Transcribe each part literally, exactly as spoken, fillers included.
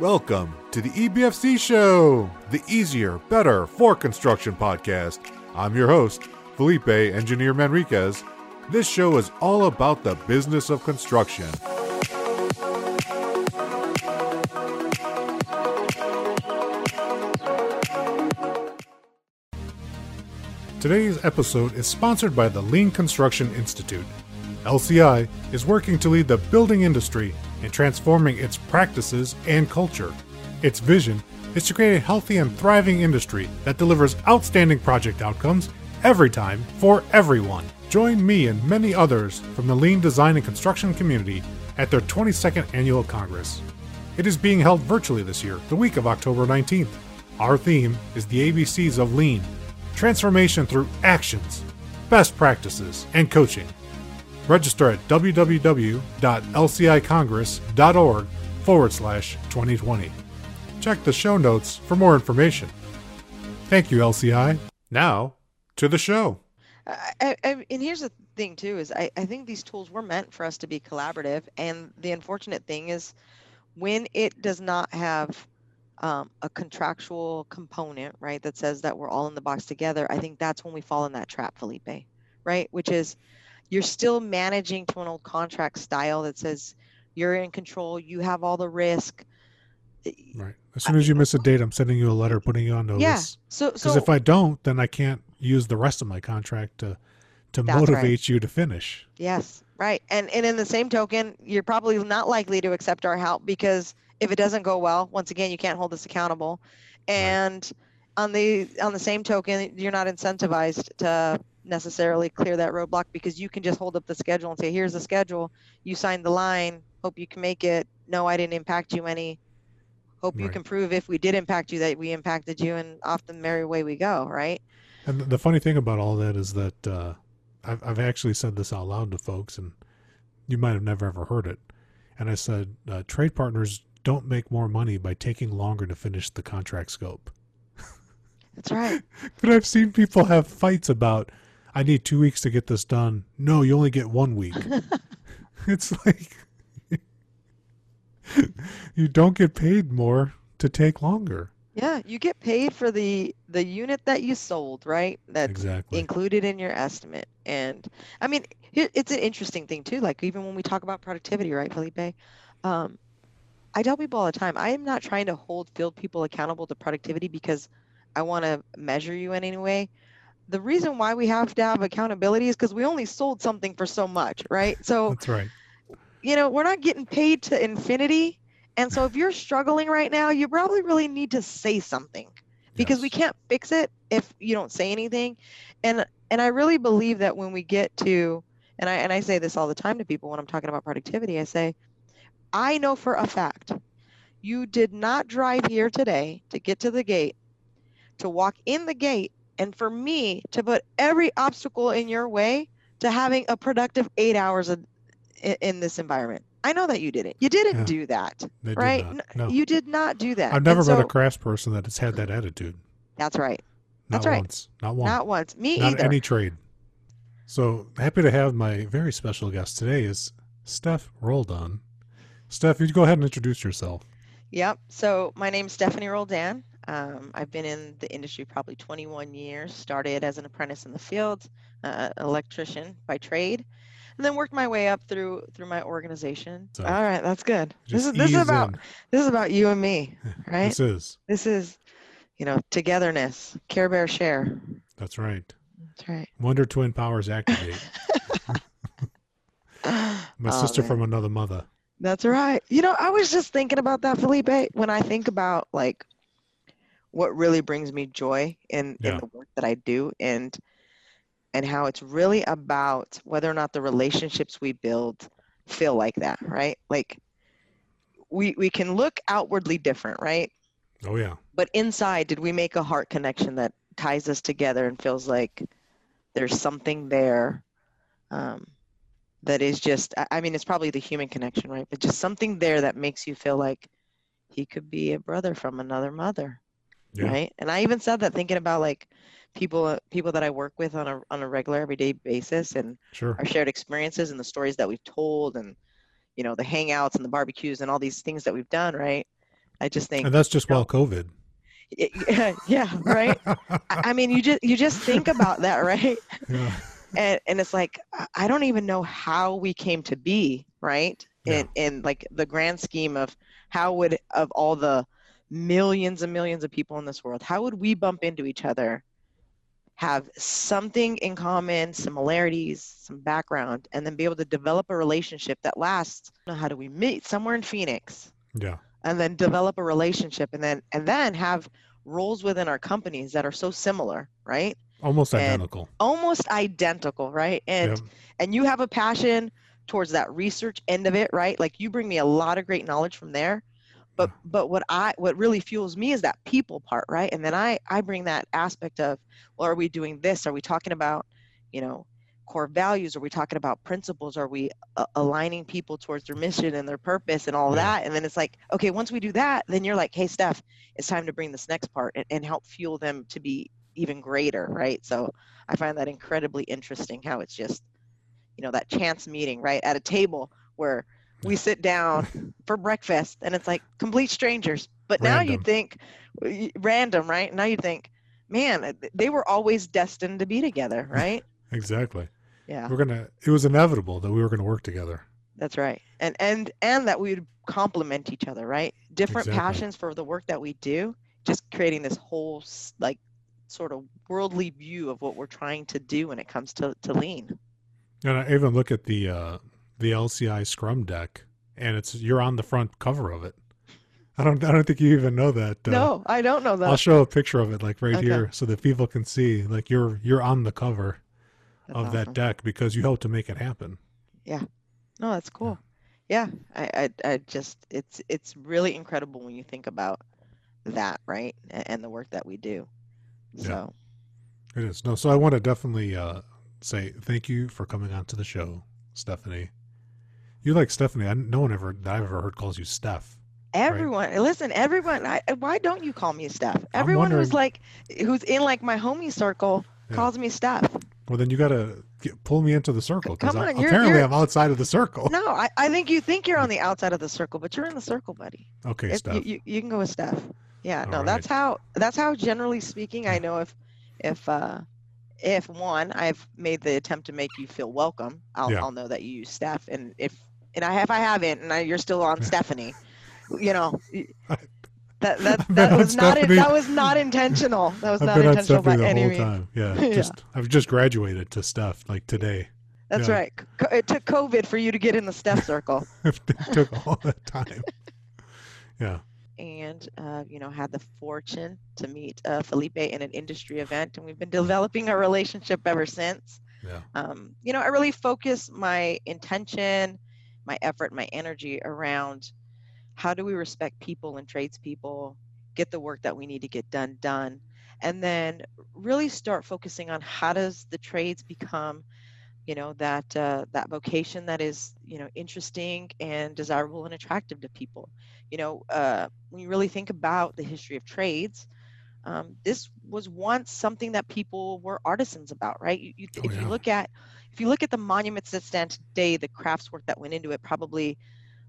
Welcome to the E B F C Show, the Easier, Better, for Construction podcast. I'm your host, Felipe Engineer Manriquez. This show is all about the business of construction. Today's episode is sponsored by the Lean Construction Institute. L C I is working to lead the building industry in transforming its practices and culture. Its vision is to create a healthy and thriving industry that delivers outstanding project outcomes every time for everyone. Join me and many others from the Lean Design and Construction community at their twenty-second Annual Congress. It is being held virtually this year, the week of October nineteenth. Our theme is the A B C's of Lean, transformation through actions, best practices, and coaching. Register at www.lcicongress.org forward slash 2020. Check the show notes for more information. Thank you, L C I. Now, to the show. I, I, and here's the thing, too, is I, I think these tools were meant for us to be collaborative. And the unfortunate thing is when it does not have um, a contractual component, right, that says that we're all in the box together, I think that's when we fall in that trap, Felipe, right, which is you're still managing to an old contract style that says you're in control, you have all the risk. Right. As soon as you miss a date, I'm sending you a letter, putting you on notice. Yeah. So, because so, if I don't, then I can't use the rest of my contract to to motivate right. you to finish. Yes. Right. And and in the same token, you're probably not likely to accept our help because if it doesn't go well, once again, you can't hold us accountable. And right. on the on the same token, you're not incentivized to necessarily clear that roadblock because you can just hold up the schedule and say, here's the schedule, you signed the line, hope you can make it, no, I didn't impact you any, hope right. you can prove if we did impact you that we impacted you, and off the merry way we go, right? And the funny thing about all that is that uh, I've, I've actually said this out loud to folks, and you might have never ever heard it, and I said, uh, trade partners don't make more money by taking longer to finish the contract scope. That's right. But I've seen people have fights about, I need two weeks to get this done. No, you only get one week. It's like you don't get paid more to take longer. Yeah, you get paid for the the unit that you sold, right? That's exactly included in your estimate. And I mean, it, it's an interesting thing too. Like even when we talk about productivity, right, Felipe? Um, I tell people all the time, I am not trying to hold field people accountable to productivity because I want to measure you in any way. The reason why we have to have accountability is because we only sold something for so much, right? So that's right. You know, we're not getting paid to infinity. And so if you're struggling right now, you probably really need to say something because yes. we can't fix it if you don't say anything. And and I really believe that when we get to, and I and I say this all the time to people when I'm talking about productivity, I say, I know for a fact, you did not drive here today to get to the gate, to walk in the gate, and for me to put every obstacle in your way to having a productive eight hours of, in, in this environment. I know that you didn't. You didn't yeah, do that, they right? Did not. No. You did not do that. I've never and met so, a craftsperson that has had that attitude. That's right. Not that's right. once. Not once. Not once. Me not either. Not any trade. So happy to have my very special guest today is Steph Roldan. Steph, you go ahead and introduce yourself. Yep. So my name's Stephanie Roldan. Um, I've been in the industry probably twenty-one years, started as an apprentice in the field, uh, electrician by trade, and then worked my way up through through my organization. So all right, that's good. This is this is about in. this is about you and me, right? This is. This is, you know, togetherness, Care Bear share. That's right. That's right. Wonder Twin powers activate. my oh, sister man. from another mother. That's right. You know, I was just thinking about that, Felipe, when I think about like what really brings me joy in, yeah. in the work that I do, and and how it's really about whether or not the relationships we build feel like that, right? Like we we can look outwardly different, right? Oh yeah. But inside, did we make a heart connection that ties us together and feels like there's something there um, that is just, I mean, it's probably the human connection, right? But just something there that makes you feel like he could be a brother from another mother. Yeah. Right. And I even said that thinking about like people, people that I work with on a, on a regular everyday basis and sure. our shared experiences and the stories that we've told and, you know, the hangouts and the barbecues and all these things that we've done. Right. I just think. And that's just you know, while COVID. Yeah, yeah, right. I mean, you just you just think about that, right? Yeah. And and it's like, I don't even know how we came to be, right? Yeah. In in like the grand scheme of how would of all the millions and millions of people in this world, how would we bump into each other, have something in common, similarities, some background, and then be able to develop a relationship that lasts? How do we meet somewhere in Phoenix? Yeah. And then develop a relationship, and then and then have roles within our companies that are so similar, right? Almost identical. And almost identical, right? And yep. and you have a passion towards that research end of it, right? Like you bring me a lot of great knowledge from there, but but what I what really fuels me is that people part, right? And then I I bring that aspect of, well, are we doing this? Are we talking about, you know, core values? Are we talking about principles? Are we uh, aligning people towards their mission and their purpose and all yeah. that? And then it's like, okay, once we do that, then you're like, hey, Steph, it's time to bring this next part and, and help fuel them to be even greater, right? So I find that incredibly interesting how it's just, you know, that chance meeting, right? At a table where we sit down for breakfast and it's like complete strangers. But random. Now you'd think, random, right? Now you'd think, man, they were always destined to be together, right? Exactly. Yeah. We're going to, it was inevitable that we were going to work together. That's right. And, and, and that we would complement each other, right? Different exactly. passions for the work that we do, just creating this whole like sort of worldly view of what we're trying to do when it comes to, to Lean. And I even look at the, uh, the L C I Scrum deck and it's, you're on the front cover of it. I don't, I don't think you even know that. Uh, no, I don't know that. I'll show a picture of it like right okay. here so that people can see like you're, you're on the cover. That's of awesome. That deck because you hope to make it happen. Yeah. No, that's cool. Yeah. yeah. I, I, I just, it's, it's really incredible when you think about that, right. And the work that we do. So yeah. It is. No. So I want to definitely uh, say thank you for coming on to the show, Stephanie. You like Stephanie. I no one ever, that I've ever heard calls you Steph. Everyone, right? Listen, everyone, I, why don't you call me Steph? Everyone who's like, who's in like my homie circle yeah. calls me Steph. Well, then you got to pull me into the circle because apparently you're, I'm outside of the circle. No, I, I think you think you're on the outside of the circle, but you're in the circle, buddy. Okay, if, Steph. You, you can go with Steph. Yeah, all no, right. that's how, that's how generally speaking, I know if, if, uh, if one, I've made the attempt to make you feel welcome, I'll, yeah. I'll know that you use Steph. And if, and I, if I haven't, and I, you're still on Stephanie, you know, that, that, that was not, in, that was not intentional. That was I've not intentional by any means. Yeah, yeah. Just, I've just graduated to Steph like today. That's yeah. right. It took COVID for you to get in the Steph circle. It took all that time. Yeah. And, uh, you know, had the fortune to meet uh, Felipe in an industry event, and we've been developing a relationship ever since. Yeah. Um, you know, I really focus my intention, my effort, my energy around how do we respect people and tradespeople, get the work that we need to get done, done, and then really start focusing on how does the trades become, you know, that uh, that vocation that is, you know, interesting and desirable and attractive to people. You know, uh, when you really think about the history of trades, um, this was once something that people were artisans about, right? You, you, oh, if yeah. you look at, if you look at the monuments that stand today, the crafts work that went into it, probably.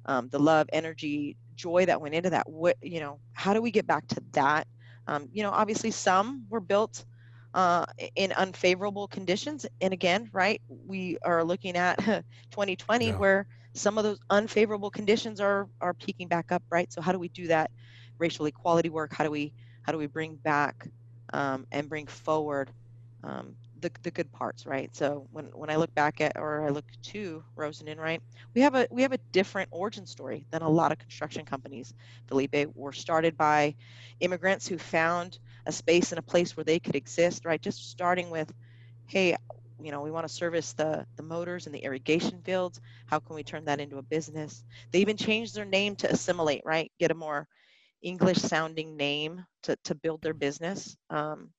Um, the love, energy, joy that went into that. What, you know, how do we get back to that? Um, you know, obviously some were built uh, in unfavorable conditions. And again, right, we are looking at twenty twenty yeah. where some of those unfavorable conditions are, are peaking back up, right? So how do we do that racial equality work? How do we, how do we bring back um, and bring forward um, The, the good parts, right? So when, when I look back at, or I look to Rosendin, right, we have a we have a different origin story than a lot of construction companies. Felipe were started by immigrants who found a space and a place where they could exist, right? Just starting with, hey, you know, we want to service the the motors and the irrigation fields. How can we turn that into a business? They even changed their name to assimilate, right? Get a more English sounding name to to build their business. Um,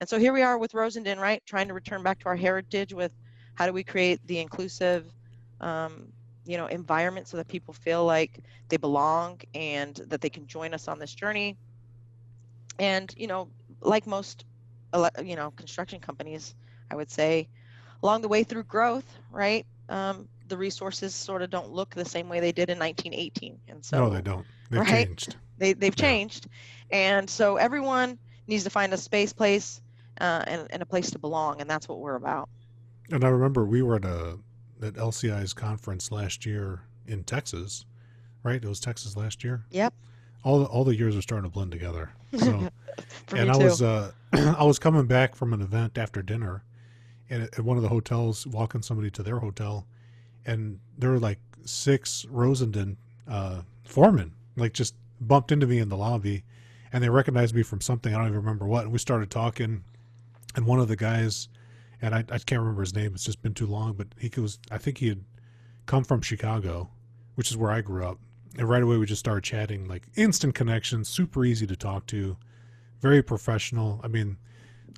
And so here we are with Rosendin, right? Trying to return back to our heritage with how do we create the inclusive, um, you know, environment so that people feel like they belong and that they can join us on this journey. And, you know, like most, you know, construction companies, I would say along the way through growth, right? Um, the resources sort of don't look the same way they did in nineteen eighteen. And so, no, they don't. They've right? changed. They, they've yeah. changed. And so everyone needs to find a space, place, uh, and, and a place to belong. And that's what we're about. And I remember we were at a at L C I's conference last year in Texas, right? It was Texas last year. Yep. All the, all the years are starting to blend together. So, and I too. was uh, I was coming back from an event after dinner, and at one of the hotels, walking somebody to their hotel, and there were like six Rosendin uh, foremen, like just bumped into me in the lobby, and they recognized me from something. I don't even remember what. And we started talking, and one of the guys, and I, I can't remember his name. It's just been too long, but he was, I think he had come from Chicago, which is where I grew up. And right away, we just started chatting, like instant connection, super easy to talk to, very professional. I mean,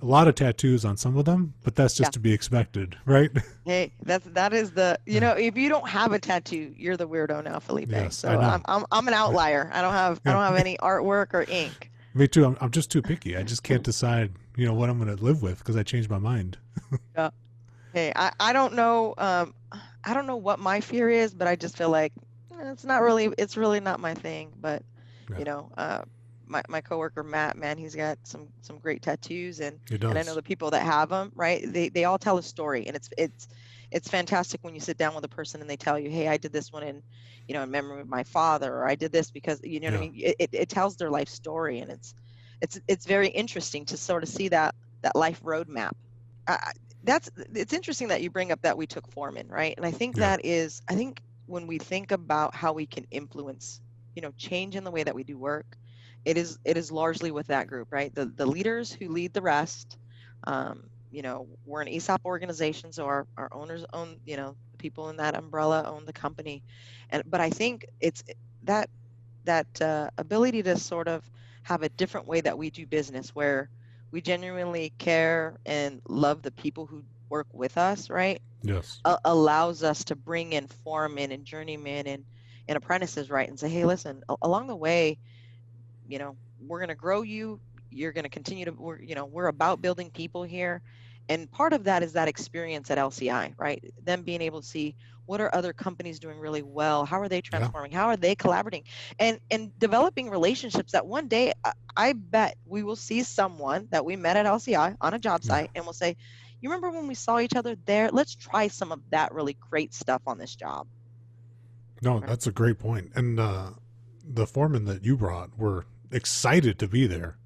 a lot of tattoos on some of them, but that's just yeah. to be expected, right? Hey, that's, that is the, you yeah. know, if you don't have a tattoo, you're the weirdo now, Felipe. Yes, so I'm, I'm, I'm an outlier. I don't have, yeah. I don't have any artwork or ink. Me too. I'm, I'm just too picky. I just can't decide, you know, what I'm going to live with because I changed my mind. yeah. Hey, I, I don't know. Um, I don't know what my fear is, but I just feel like, it's not really, it's really not my thing, but yeah. you know, uh, my, my coworker, Matt, man, he's got some, some great tattoos, and, and I know the people that have them, right. They, they all tell a story, and it's, it's, it's fantastic when you sit down with a person and they tell you, hey, I did this one in, you know, in memory of my father, or I did this because, you know yeah. what I mean? It, it, it tells their life story, and it's, it's, it's very interesting to sort of see that, that life roadmap. Uh, that's, it's interesting that you bring up that we took foreman, right. And I think yeah. that is, I think, when we think about how we can influence, you know, change in the way that we do work, it is it is largely with that group, right? The the leaders who lead the rest. Um, you know, we're an E S O P organization, so our, our owners own, you know, the people in that umbrella own the company. And but I think it's that that uh, ability to sort of have a different way that we do business, where we genuinely care and love the people who work with us, right? Yes. Uh, allows us to bring in foremen and journeymen and, and apprentices, right? And say, hey, listen, a- along the way, you know, we're going to grow you. You're going to continue to, we're, you know, we're about building people here. And part of that is that experience at L C I, right? Them being able to see what are other companies doing really well? How are they transforming? Yeah. How are they collaborating? And and developing relationships that one day, I, I bet we will see someone that we met at L C I on a job yeah. site, and we'll say, you remember when we saw each other there? Let's try some of that really great stuff on this job. No, that's a great point. And uh, the foremen that you brought were excited to be there.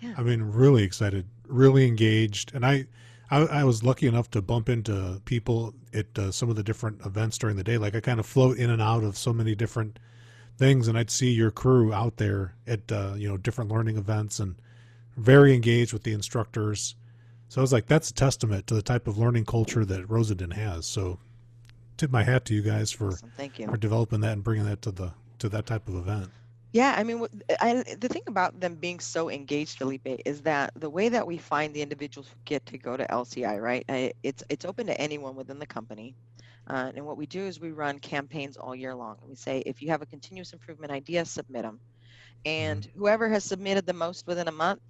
Yeah. I mean, really excited, really engaged. And I, I, I was lucky enough to bump into people at uh, some of the different events during the day. Like I kind of float in and out of so many different things, and I'd see your crew out there at uh, you know, different learning events, and very engaged with the instructors. So I was like, that's a testament to the type of learning culture that Rosendin has. So tip my hat to you guys for awesome. Thank you. for developing that and bringing that to the to that type of event. Yeah, I mean, I, the thing about them being so engaged, Felipe, is that the way that we find the individuals who get to go to L C I, right? I, it's it's open to anyone within the company. Uh, and what we do is we run campaigns all year long. We say, if you have a continuous improvement idea, submit them. And mm-hmm. whoever has submitted the most within a month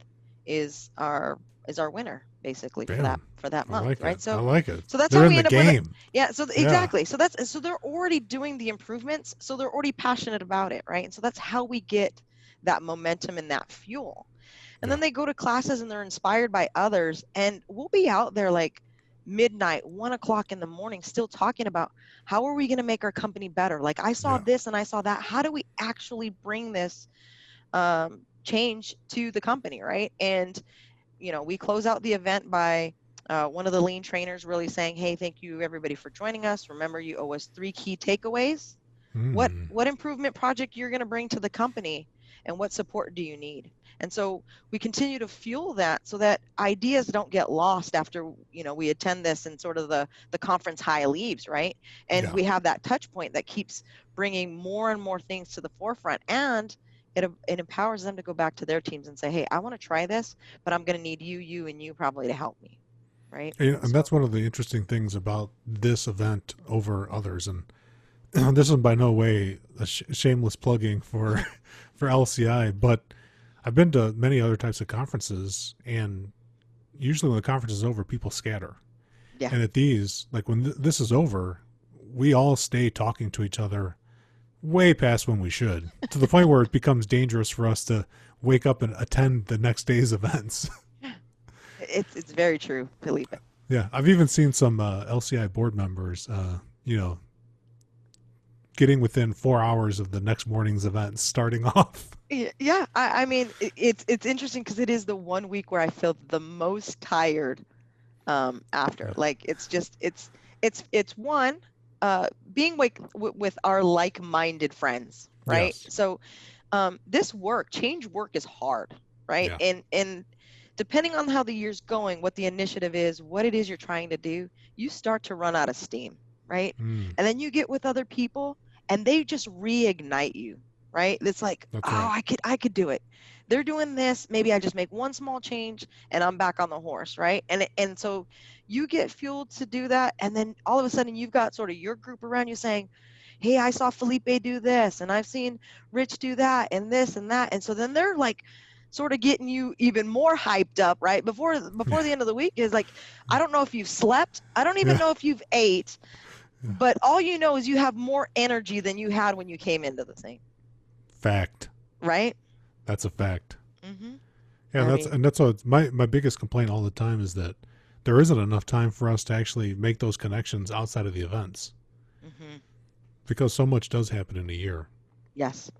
is our is our winner, basically. Damn. for that for that month, like right? It. So I like it. So that's they're how we in end the up game. With it. Yeah. So yeah. exactly. So that's so they're already doing the improvements. So they're already passionate about it, right? And so that's how we get that momentum and that fuel. And yeah. then they go to classes and they're inspired by others. And we'll be out there like midnight, one o'clock in the morning, still talking about how are we going to make our company better? Like I saw yeah. this and I saw that. How do we actually bring this um, change to the company, right? And you know, we close out the event by uh, one of the Lean trainers really saying, hey, thank you everybody for joining us. Remember, you owe us three key takeaways. Mm. What what improvement project you're going to bring to the company, and what support do you need? And so we continue to fuel that so that ideas don't get lost after, you know, we attend this and sort of the, the conference high leaves, right? And yeah. we have that touch point that keeps bringing more and more things to the forefront, and It, it empowers them to go back to their teams and say, hey, I want to try this, but I'm going to need you, you, and you probably to help me, right? And, and so, that's one of the interesting things about this event over others. And this is by no way a sh- shameless plugging for, for L C I, but I've been to many other types of conferences, and usually when the conference is over, people scatter. Yeah. And at these, like when th- this is over, we all stay talking to each other way past when we should, to the point where it becomes dangerous for us to wake up and attend the next day's events. It's, it's very true, Felipe. Yeah, I've even seen some uh, L C I board members, uh, you know, getting within four hours of the next morning's events starting off. Yeah, I, I mean, it, it's it's interesting because it is the one week where I feel the most tired um, after. Yeah. Like, it's just, it's, it's, it's one, uh, being wake, w- with our like-minded friends, right? Yes. So um, this work, change work is hard, right? Yeah. And, and, depending on how the year's going, what the initiative is, what it is you're trying to do, you start to run out of steam, right? Mm. And then you get with other people and they just reignite you, right? It's like, that's oh, right. I could I could do it. They're doing this. Maybe I just make one small change and I'm back on the horse, right? And, and so you get fueled to do that. And then all of a sudden you've got sort of your group around you saying, hey, I saw Felipe do this and I've seen Rich do that and this and that. And so then they're like, sort of getting you even more hyped up, right? Before before the end of the week is like, I don't know if you've slept. I don't even yeah. know if you've ate. Yeah. But all you know is you have more energy than you had when you came into the thing. Fact. Right? That's a fact. Mm-hmm. Yeah, I that's mean, and that's what my, my biggest complaint all the time is that there isn't enough time for us to actually make those connections outside of the events. Mm-hmm. Because so much does happen in a year. Yes.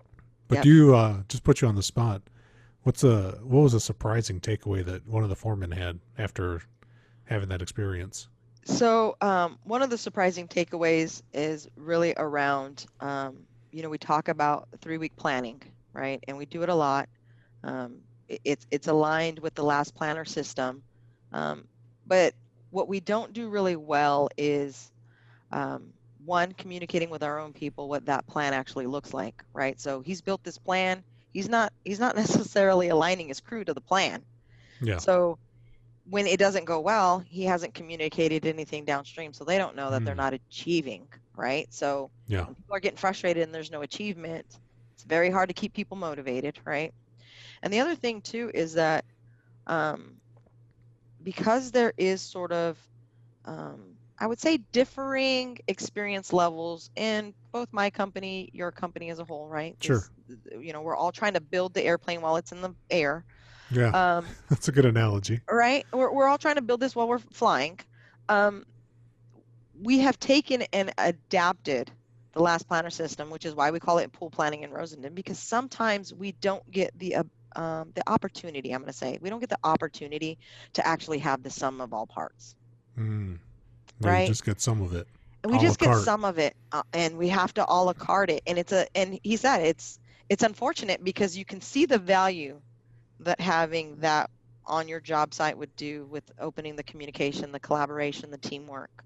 But yep. do you, uh, just put you on the spot, What's a what was a surprising takeaway that one of the foremen had after having that experience? So um, one of the surprising takeaways is really around, um, you know, we talk about three-week planning, right? And we do it a lot. Um, it, it's it's aligned with the Last Planner System, um, but what we don't do really well is um, one, communicating with our own people what that plan actually looks like, right? So he's built this plan. He's not he's not necessarily aligning his crew to the plan. Yeah. So when it doesn't go well, he hasn't communicated anything downstream, so they don't know that mm. they're not achieving, right? So yeah. when people are getting frustrated and there's no achievement, it's very hard to keep people motivated, right? And the other thing, too, is that um, because there is sort of, um, I would say, differing experience levels in both my company, your company as a whole, right? Sure. It's, you know, we're all trying to build the airplane while it's in the air. Yeah, um, that's a good analogy. Right? We're, we're all trying to build this while we're flying. Um, we have taken and adapted the Last Planner System, which is why we call it Pull Planning in Rosendin, because sometimes we don't get the uh, um, the opportunity, I'm going to say. We don't get the opportunity to actually have the sum of all parts. Mm. Right? We just get some of it. We just get some of it, uh, and we have to a la carte it. And it's a, and he said it's it's unfortunate because you can see the value that having that on your job site would do with opening the communication, the collaboration, the teamwork.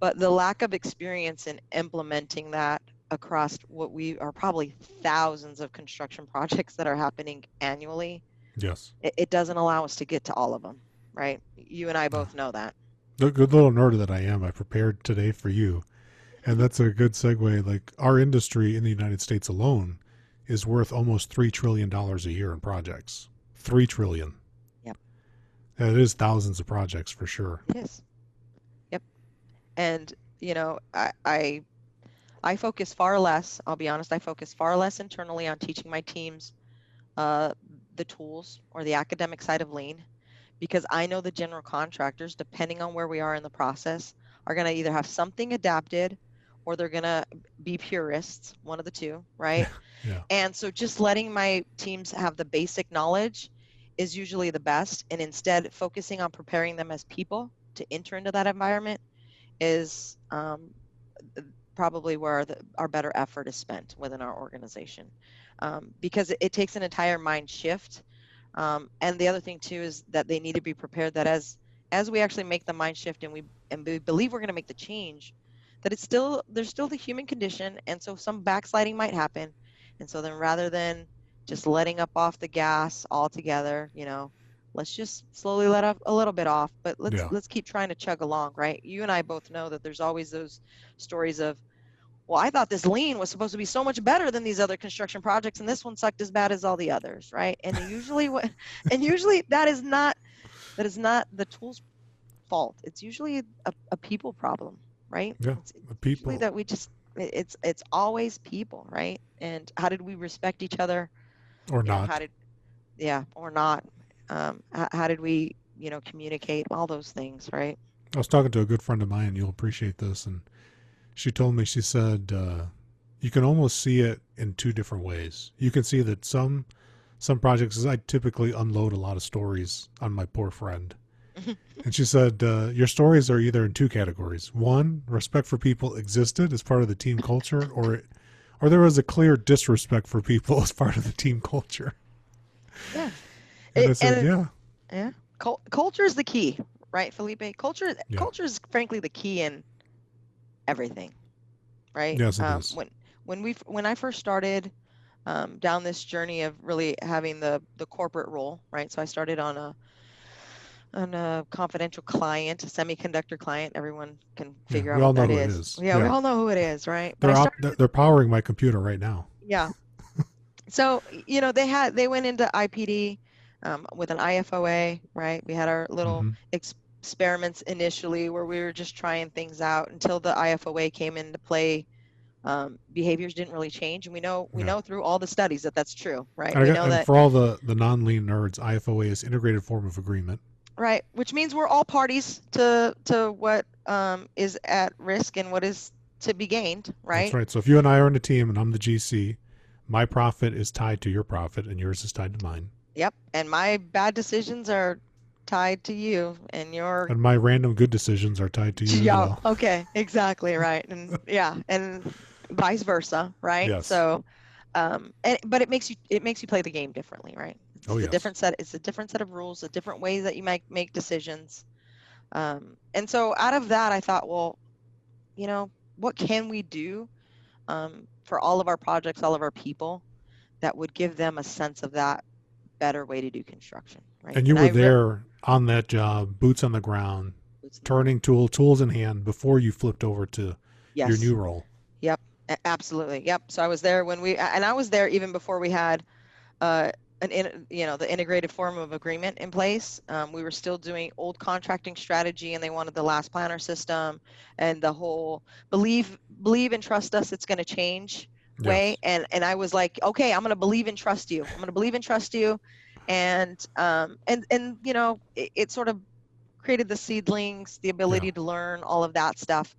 But the lack of experience in implementing that across what we are probably thousands of construction projects that are happening annually. Yes. It, it doesn't allow us to get to all of them, right? You and I both know that. The good little nerd that I am, I prepared today for you. And that's a good segue. Like, our industry in the United States alone is worth almost three trillion dollars a year in projects. three trillion dollars. Yep. And it is thousands of projects for sure. It is. Yep. And, you know, I, I, I focus far less, I'll be honest, I focus far less internally on teaching my teams uh, the tools or the academic side of Lean. Because I know the general contractors, depending on where we are in the process, are going to either have something adapted or they're going to be purists, one of the two, right? Yeah. And so just letting my teams have the basic knowledge is usually the best. And instead, focusing on preparing them as people to enter into that environment is um, probably where the, our better effort is spent within our organization. Um, because it, it takes an entire mind shift. Um, and the other thing, too, is that they need to be prepared that as as we actually make the mind shift and we and we believe we're going to make the change, that it's still there's still the human condition. And so some backsliding might happen. And so then rather than just letting up off the gas altogether, you know, let's just slowly let up a little bit off. But let's yeah. let's keep trying to chug along. Right. You and I both know that there's always those stories of, well, I thought this Lean was supposed to be so much better than these other construction projects, and this one sucked as bad as all the others, right? And usually, what, and usually that is not that is not the tool's fault. It's usually a, a people problem, right? Yeah, it's people that we just, it's, it's always people, right? And how did we respect each other? Or not. You know, how did, yeah, or not. Um, how, how did we, you know, communicate, all those things, right? I was talking to a good friend of mine, you'll appreciate this. And she told me, she said, uh, you can almost see it in two different ways. You can see that some, some projects, I typically unload a lot of stories on my poor friend. And she said, uh, your stories are either in two categories. One, respect for people existed as part of the team culture, or, or there was a clear disrespect for people as part of the team culture. Yeah. And it, I said, and it, yeah. Yeah. Col- culture is the key, right, Felipe? Culture, yeah. Culture is frankly the key in everything, right? Yes, it um, is. When, when, we, when I first started um, down this journey of really having the, the corporate role, right? So I started on a, on a confidential client, a semiconductor client. Everyone can figure yeah, out what that is. is. Yeah, yeah, we all know who it is, right? They're, op- started... they're powering my computer right now. Yeah. So, you know, they had they went into I P D um, with an I F O A, right? We had our little mm-hmm. ex- experiments initially where we were just trying things out until the I F O A came into play. Um, behaviors didn't really change, and we know we yeah. know through all the studies that that's true, right? I we got, know that for all the, the non-lean nerds, I F O A is integrated form of agreement. Right, which means we're all parties to to what um, is at risk and what is to be gained, right? That's right. So if you and I are on a team and I'm the G C, my profit is tied to your profit and yours is tied to mine. Yep, and my bad decisions are tied to you and your... And my random good decisions are tied to you. Yeah, well. Okay, exactly, right. And yeah, and vice versa, right? Yes. So, um, and, but it makes you it makes you play the game differently, right? It's oh, a yes. different set. It's a different set of rules, a different ways that you might make decisions. Um, and so out of that, I thought, well, you know, what can we do um, for all of our projects, all of our people that would give them a sense of that better way to do construction, right? And you and were I there re- on that job, boots on the ground, boots turning the tool, tools in hand before you flipped over to yes. your new role. Yep. Absolutely. Yep. So I was there when we, and I was there even before we had, uh, An in, you know, the integrated form of agreement in place. Um, we were still doing old contracting strategy, and they wanted the last planner system and the whole believe, believe and trust us, it's going to change yes. way. And and I was like, okay, I'm going to believe and trust you. I'm going to believe and trust you, and um and and you know, it, it sort of created the seedlings, the ability yeah. to learn all of that stuff.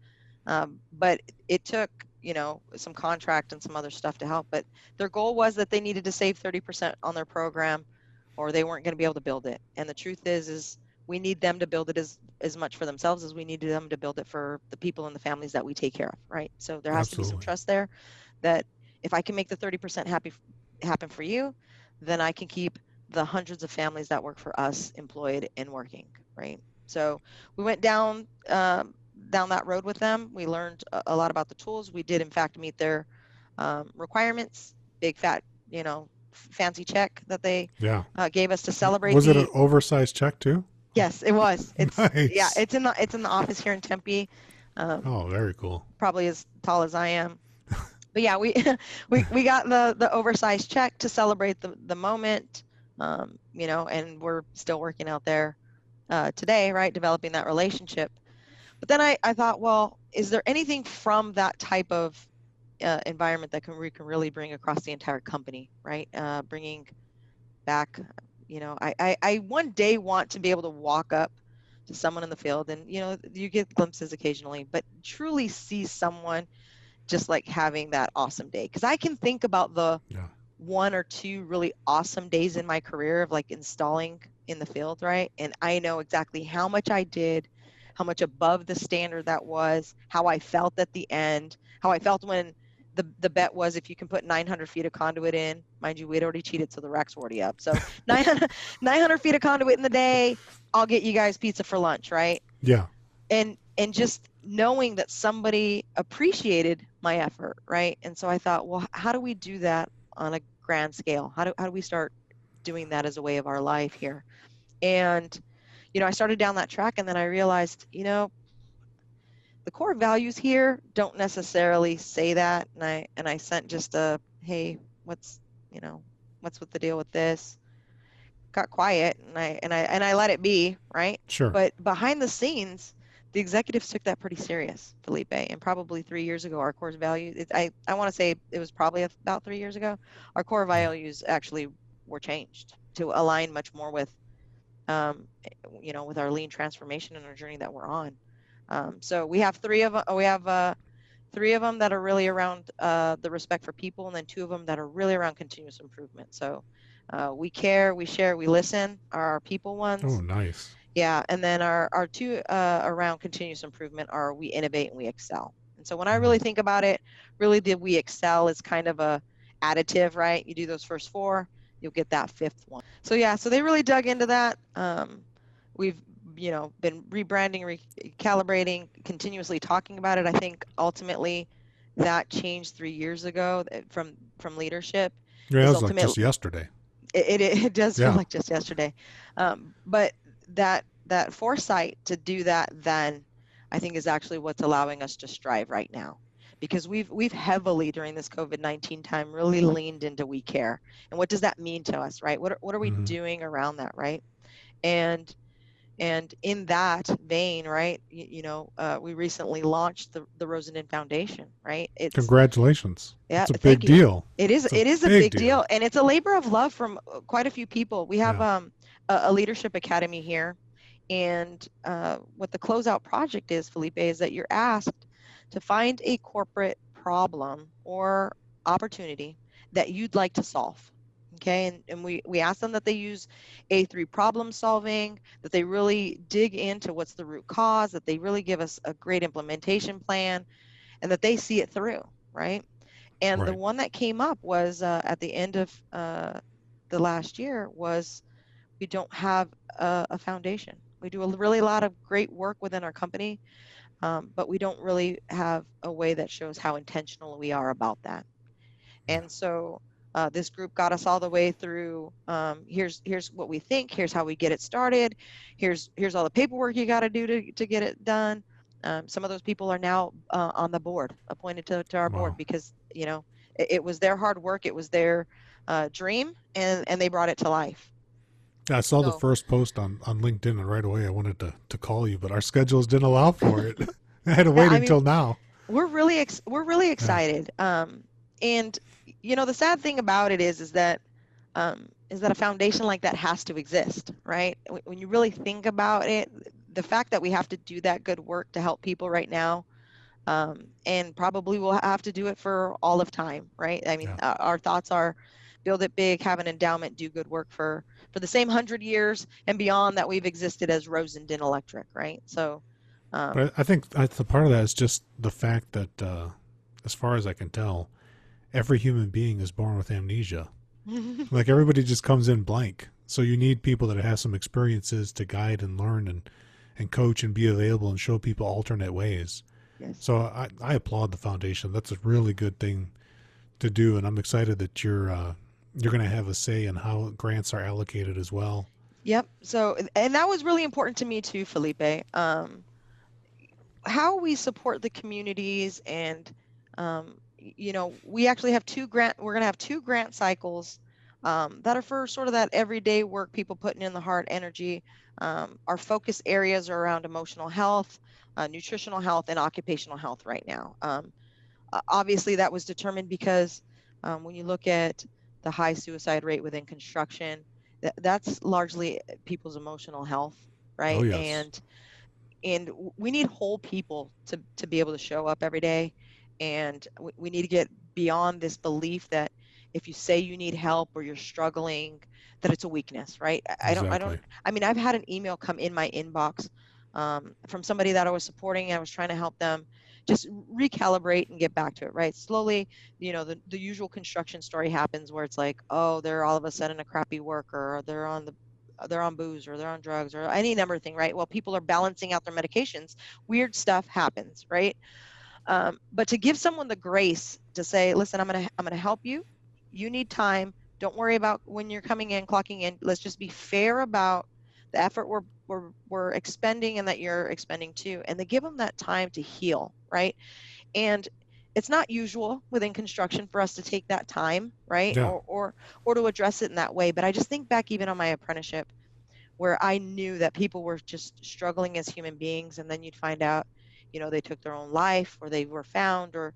Um, but it took. you know, some contract and some other stuff to help, but their goal was that they needed to save thirty percent on their program or they weren't going to be able to build it. And the truth is, is we need them to build it as, as much for themselves as we needed them to build it for the people and the families that we take care of. Right. So there has Absolutely. to be some trust there that if I can make the thirty percent happy happen for you, then I can keep the hundreds of families that work for us employed and working. Right. So we went down, um, down that road with them. We learned a lot about the tools. We did in fact meet their um, requirements. Big fat, you know, f- fancy check that they yeah. uh, gave us to celebrate. Was the... it an oversized check too? Yes, it was. It's nice. Yeah, it's in the it's in the office here in Tempe. Um, oh, very cool. Probably as tall as I am. But yeah, we we we got the the oversized check to celebrate the the moment. Um, you know, and we're still working out there uh, today, right? Developing that relationship. But then I, I thought, well, is there anything from that type of uh, environment that can, we can really bring across the entire company, right? Uh, bringing back, you know, I, I, I one day want to be able to walk up to someone in the field and, you know, you get glimpses occasionally, but truly see someone just like having that awesome day. Because I can think about the yeah. one or two really awesome days in my career of like installing in the field, right? And I know exactly how much I did, how much above the standard that was, how I felt at the end, how I felt when the the bet was if you can put nine hundred feet of conduit in, mind you, we had already cheated, so the rack's already up. So nine hundred feet of conduit in the day, I'll get you guys pizza for lunch, right? Yeah. And and just knowing that somebody appreciated my effort, right? And so I thought, well, how do we do that on a grand scale? How do how do we start doing that as a way of our life here? And you know, I started down that track and then I realized, you know, the core values here don't necessarily say that. And I, and I sent just a, hey, what's, you know, what's with the deal with this? Got quiet and I, and I, and I let it be, right? Sure. But behind the scenes, the executives took that pretty serious, Felipe, and probably three years ago, our core value, it, I, I want to say it was probably about three years ago, our core values actually were changed to align much more with, um, you know, with our lean transformation and our journey that we're on. Um, so we have three of, we have uh, three of them that are really around uh, the respect for people, and then two of them that are really around continuous improvement. So uh, we care, we share, we listen are our people ones. Oh, nice. Yeah, and then our, our two uh, around continuous improvement are we innovate and we excel. And so when I really think about it, really the we excel is kind of a additive, right? You do those first four, you'll get that fifth one. So yeah, so they really dug into that. Um, we've, you know, been rebranding, recalibrating, continuously talking about it. I think ultimately that changed three years ago from, from leadership. Yeah, it was like just yesterday. It, it, it does yeah. feel like just yesterday. Um, but that that foresight to do that then I think is actually what's allowing us to strive right now, because we've we've heavily during this COVID nineteen time really leaned into we care and what does that mean to us, right? What are, what are we mm-hmm. doing around that, right? And and in that vein, right, you, you know, uh, we recently launched the the Rosendin Foundation, right? It's, congratulations. Yeah, it's a big deal. It is. It's it a is a big, big deal. deal, and it's a labor of love from quite a few people. We have yeah. um. a leadership academy here, and uh, what the closeout project is, Felipe, is that you're asked to find a corporate problem or opportunity that you'd like to solve, okay? And, and we, we ask them that they use A three problem solving, that they really dig into what's the root cause, that they really give us a great implementation plan, and that they see it through, right? And right. the one that came up was uh, at the end of uh, the last year was we don't have a, a foundation. We do a really a lot of great work within our company, um, but we don't really have a way that shows how intentional we are about that. And so uh, this group got us all the way through. Um, here's here's what we think. Here's how we get it started. Here's here's all the paperwork you got to do to to get it done. Um, some of those people are now uh, on the board, appointed to to our wow. board, because you know it, it was their hard work, it was their uh, dream, and and they brought it to life. Yeah, I saw so, the first post on, on LinkedIn, and right away I wanted to, to call you, but our schedules didn't allow for it. I had to wait I mean, until now. We're really ex we're really excited, yeah. um, and you know the sad thing about it is is that um, is that a foundation like that has to exist, right? When you really think about it, the fact that we have to do that good work to help people right now, um, and probably we'll have to do it for all of time, right? I mean, yeah. our thoughts are build it big, have an endowment, do good work for. for the same hundred years and beyond that we've existed as Rosendin Electric, right? So, um, but I think I, the part of that is just the fact that, uh, as far as I can tell, every human being is born with amnesia. Like everybody just comes in blank. So you need people that have some experiences to guide and learn and, and coach and be available and show people alternate ways. Yes. So I, I applaud the foundation. That's a really good thing to do. And I'm excited that you're, uh, you're going to have a say in how grants are allocated as well. Yep. So, and that was really important to me too, Felipe. Um, how we support the communities, and, um, you know, we actually have two grant, we're going to have two grant cycles um, that are for sort of that everyday work, people putting in the hard energy. Um, our focus areas are around emotional health, uh, nutritional health, and occupational health right now. Um, obviously, that was determined because um, when you look at the high suicide rate within construction, that, that's largely people's emotional health, right? Oh, yes. And and we need whole people to, to be able to show up every day. And we, we need to get beyond this belief that if you say you need help or you're struggling, that it's a weakness, right? I, exactly. I don't, I don't, I mean, I've had an email come in my inbox um, from somebody that I was supporting, and I was trying to help them just recalibrate and get back to it, right? Slowly, you know, the, the usual construction story happens where it's like, oh, they're all of a sudden a crappy worker, or they're on the, they're on booze, or they're on drugs, or any number of things, right? Well, people are balancing out their medications. Weird stuff happens, right? Um, but to give someone the grace to say, listen, I'm gonna, I'm gonna help you. You need time. Don't worry about when you're coming in, clocking in. Let's just be fair about the effort we're, we're, we're expending and that you're expending too. And they give them that time to heal, right? And it's not usual within construction for us to take that time, right? Yeah. Or, or, or to address it in that way. But I just think back even on my apprenticeship, where I knew that people were just struggling as human beings, and then you'd find out, you know, they took their own life, or they were found, or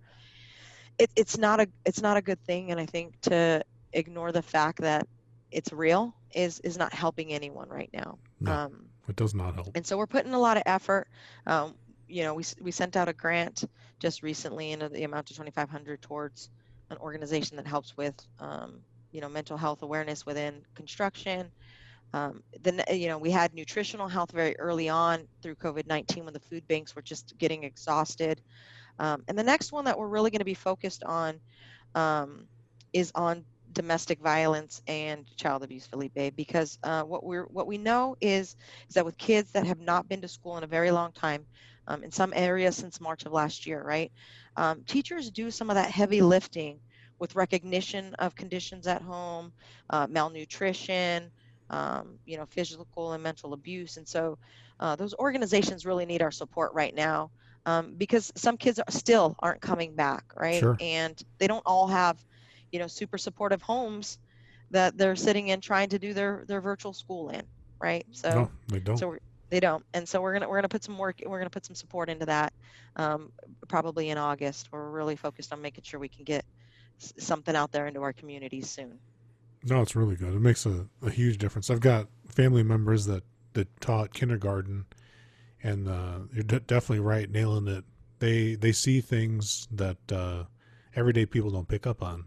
it, it's not a it's not a good thing. And I think to ignore the fact that it's real is is not helping anyone right now. No, um, it does not help. And so we're putting a lot of effort. Um, you know, we we sent out a grant just recently in the amount of twenty-five hundred dollars towards an organization that helps with, um, you know, mental health awareness within construction. Um, then, you know, we had nutritional health very early on through COVID nineteen when the food banks were just getting exhausted. Um, and the next one that we're really going to be focused on um, is on domestic violence and child abuse, Felipe, because uh, what we're what we know is, is that with kids that have not been to school in a very long time, um, in some areas since March of last year, right? Um, teachers do some of that heavy lifting with recognition of conditions at home, uh, malnutrition, um, you know, physical and mental abuse. And so uh, those organizations really need our support right now, um, because some kids are still aren't coming back, right? Sure. And they don't all have, you know, super supportive homes that they're sitting in trying to do their, their virtual school in, right? So no, they don't. So they don't. And so we're gonna we're gonna put some work. We're gonna put some support into that, um, probably in August. We're really focused on making sure we can get s- something out there into our communities soon. No, it's really good. It makes a, a huge difference. I've got family members that, that taught kindergarten, and uh, you're d- definitely right, nailing it. They they see things that uh, everyday people don't pick up on.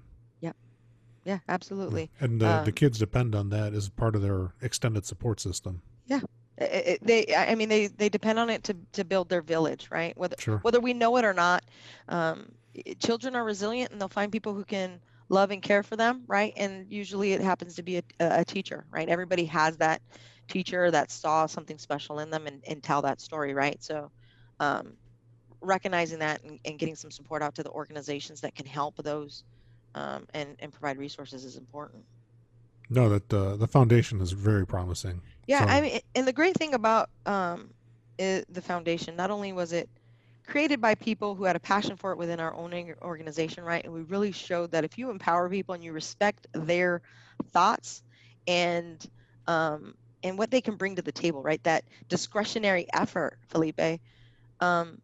Yeah, absolutely. And the, um, the kids depend on that as part of their extended support system. Yeah, it, it, they. I mean, they, they depend on it to, to build their village, right? Whether sure. whether we know it or not, um, children are resilient, and they'll find people who can love and care for them, right? And usually, it happens to be a, a teacher, right? Everybody has that teacher that saw something special in them and, and tell that story, right? So, um, recognizing that and, and getting some support out to the organizations that can help those. Um, and, and provide resources is important. No, that uh, the foundation is very promising. Yeah, so. I mean, and the great thing about um, it, the foundation, not only was it created by people who had a passion for it within our own organization, right? And we really showed that if you empower people and you respect their thoughts and um, and what they can bring to the table, right? That discretionary effort, Felipe. Um,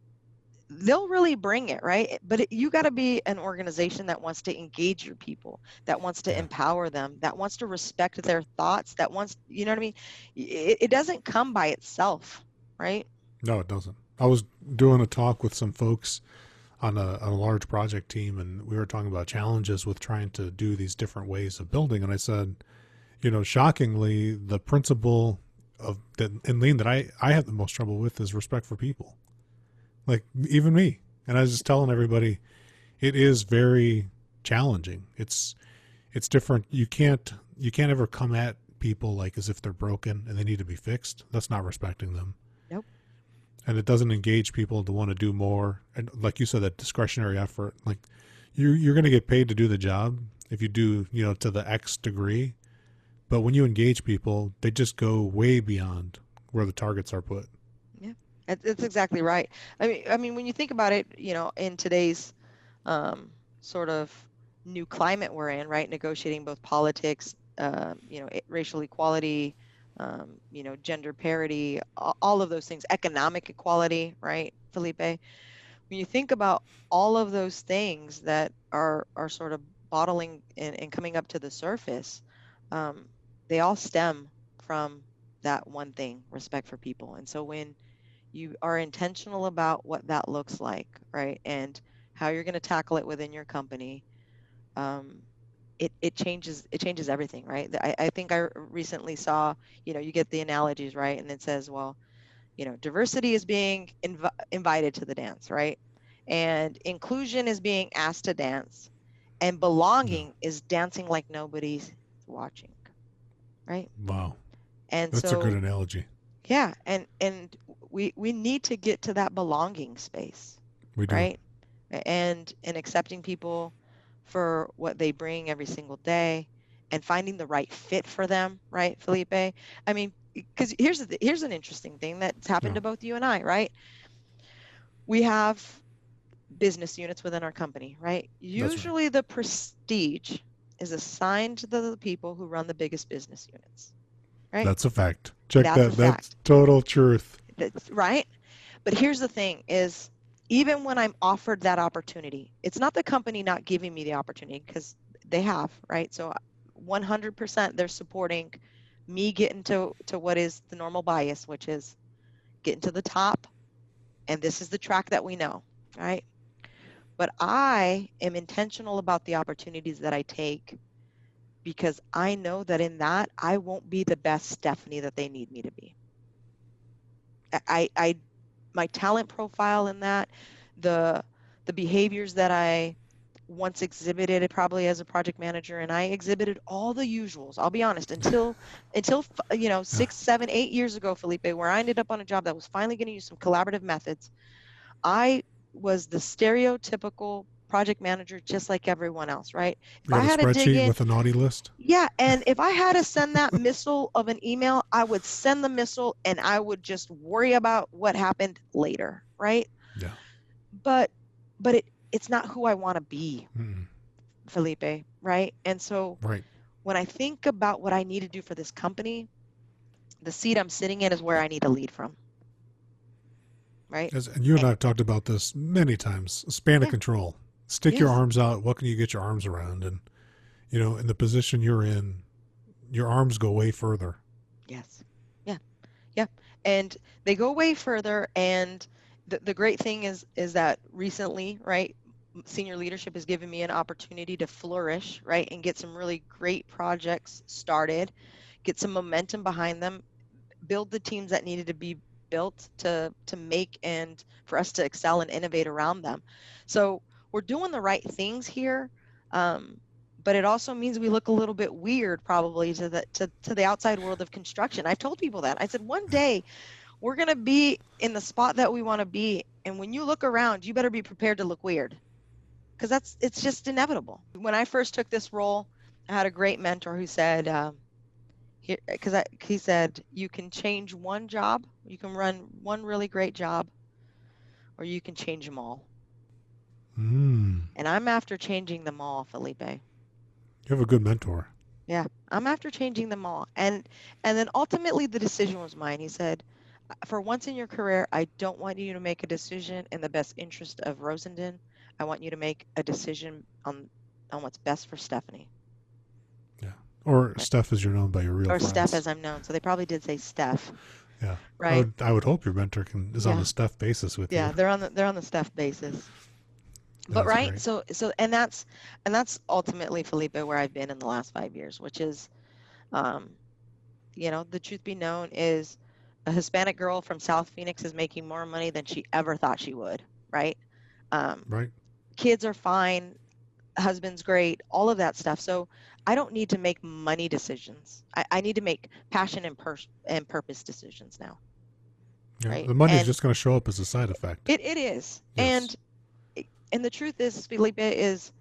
They'll really bring it, right? But it, you got to be an organization that wants to engage your people, that wants to empower them, that wants to respect their thoughts, that wants, you know what I mean? It, it doesn't come by itself, right? No, it doesn't. I was doing a talk with some folks on a, on a large project team, and we were talking about challenges with trying to do these different ways of building. And I said, you know, shockingly, the principle of that in Lean that I, I have the most trouble with is respect for people. Like even me. And I was just telling everybody, it is very challenging. It's, it's different. You can't, you can't ever come at people like as if they're broken and they need to be fixed. That's not respecting them. Nope. And it doesn't engage people to want to do more. And like you said, that discretionary effort, like you, you're going to get paid to do the job if you do, you know, to the X degree. But when you engage people, they just go way beyond where the targets are put. That's exactly right. I mean, I mean, when you think about it, you know, in today's um, sort of new climate we're in, right? Negotiating both politics, uh, you know, racial equality, um, you know, gender parity, all of those things, economic equality, right, Felipe? When you think about all of those things that are are sort of bottling and, and coming up to the surface, um, they all stem from that one thing: respect for people. And so when you are intentional about what that looks like, right? And how you're going to tackle it within your company. Um, it, it changes it changes everything, right? I, I think I recently saw, you know, you get the analogies, right? And it says, well, you know, diversity is being inv- invited to the dance, right? And inclusion is being asked to dance, and belonging is dancing like nobody's watching, right? Wow, and that's so, a good analogy. Yeah, and and. We, we need to get to that belonging space, we do. Right? And and accepting people for what they bring every single day, and finding the right fit for them, right, Felipe? I mean, because here's the, here's an interesting thing that's happened yeah. to both you and I, right? We have business units within our company, right? Usually, right. The prestige is assigned to the people who run the biggest business units, right? That's a fact. Check that's that. That's fact. Total truth. That's right. But here's the thing is, even when I'm offered that opportunity, it's not the company not giving me the opportunity, because they have, right? So one hundred percent they're supporting me getting to, to what is the normal bias, which is getting to the top. And this is the track that we know, right? But I am intentional about the opportunities that I take, because I know that in that, I won't be the best Stephanie that they need me to be. I, I, my talent profile in that, the, the behaviors that I once exhibited probably as a project manager, and I exhibited all the usuals, I'll be honest, until, until you know, six, seven, eight years ago, Felipe, where I ended up on a job that was finally going to use some collaborative methods. I was the stereotypical project manager, just like everyone else, right? If I had a spreadsheet in, with a naughty list. Yeah, and if I had to send that missile of an email, I would send the missile, and I would just worry about what happened later, right? Yeah. But, but it it's not who I want to be, mm. Felipe, right? And so, right. When I think about what I need to do for this company, the seat I'm sitting in is where I need to lead from. Right. As, and you and I have talked about this many times. Span yeah. of control. Stick yes. your arms out. What can you get your arms around? And, you know, in the position you're in, your arms go way further. Yes. Yeah. Yeah. And they go way further. And the, the great thing is, is that recently, right, senior leadership has given me an opportunity to flourish, right, and get some really great projects started, get some momentum behind them, build the teams that needed to be built to, to make and for us to excel and innovate around them. So, we're doing the right things here, um, but it also means we look a little bit weird probably to the to, to the outside world of construction. I've told people that. I said, one day we're going to be in the spot that we want to be, and when you look around, you better be prepared to look weird, because that's it's just inevitable. When I first took this role, I had a great mentor who said, because um, he, he said, you can change one job, you can run one really great job, or you can change them all. Mm. And I'm after changing them all, Felipe. You have a good mentor. Yeah, I'm after changing them all. And and then ultimately the decision was mine. He said, for once in your career, I don't want you to make a decision in the best interest of Rosendin. I want you to make a decision on, on what's best for Stephanie. Yeah, or right. Steph as you're known by your real Or friends. Steph as I'm known. So they probably did say Steph. Yeah, right. I would, I would hope your mentor can, is yeah. on the Steph basis with yeah, you. Yeah, they're on the, they're on the Steph basis. But that's right, great. so so and that's and that's ultimately, Felipe, where I've been in the last five years, which is, um, you know, the truth be known is, a Hispanic girl from South Phoenix is making more money than she ever thought she would, right? Um, right. Kids are fine, husband's great, all of that stuff. So I don't need to make money decisions. I, I need to make passion and pers- and purpose decisions now. Yeah, right? The money is just going to show up as a side effect. It it is, yes. and. And the truth is, Felipe, is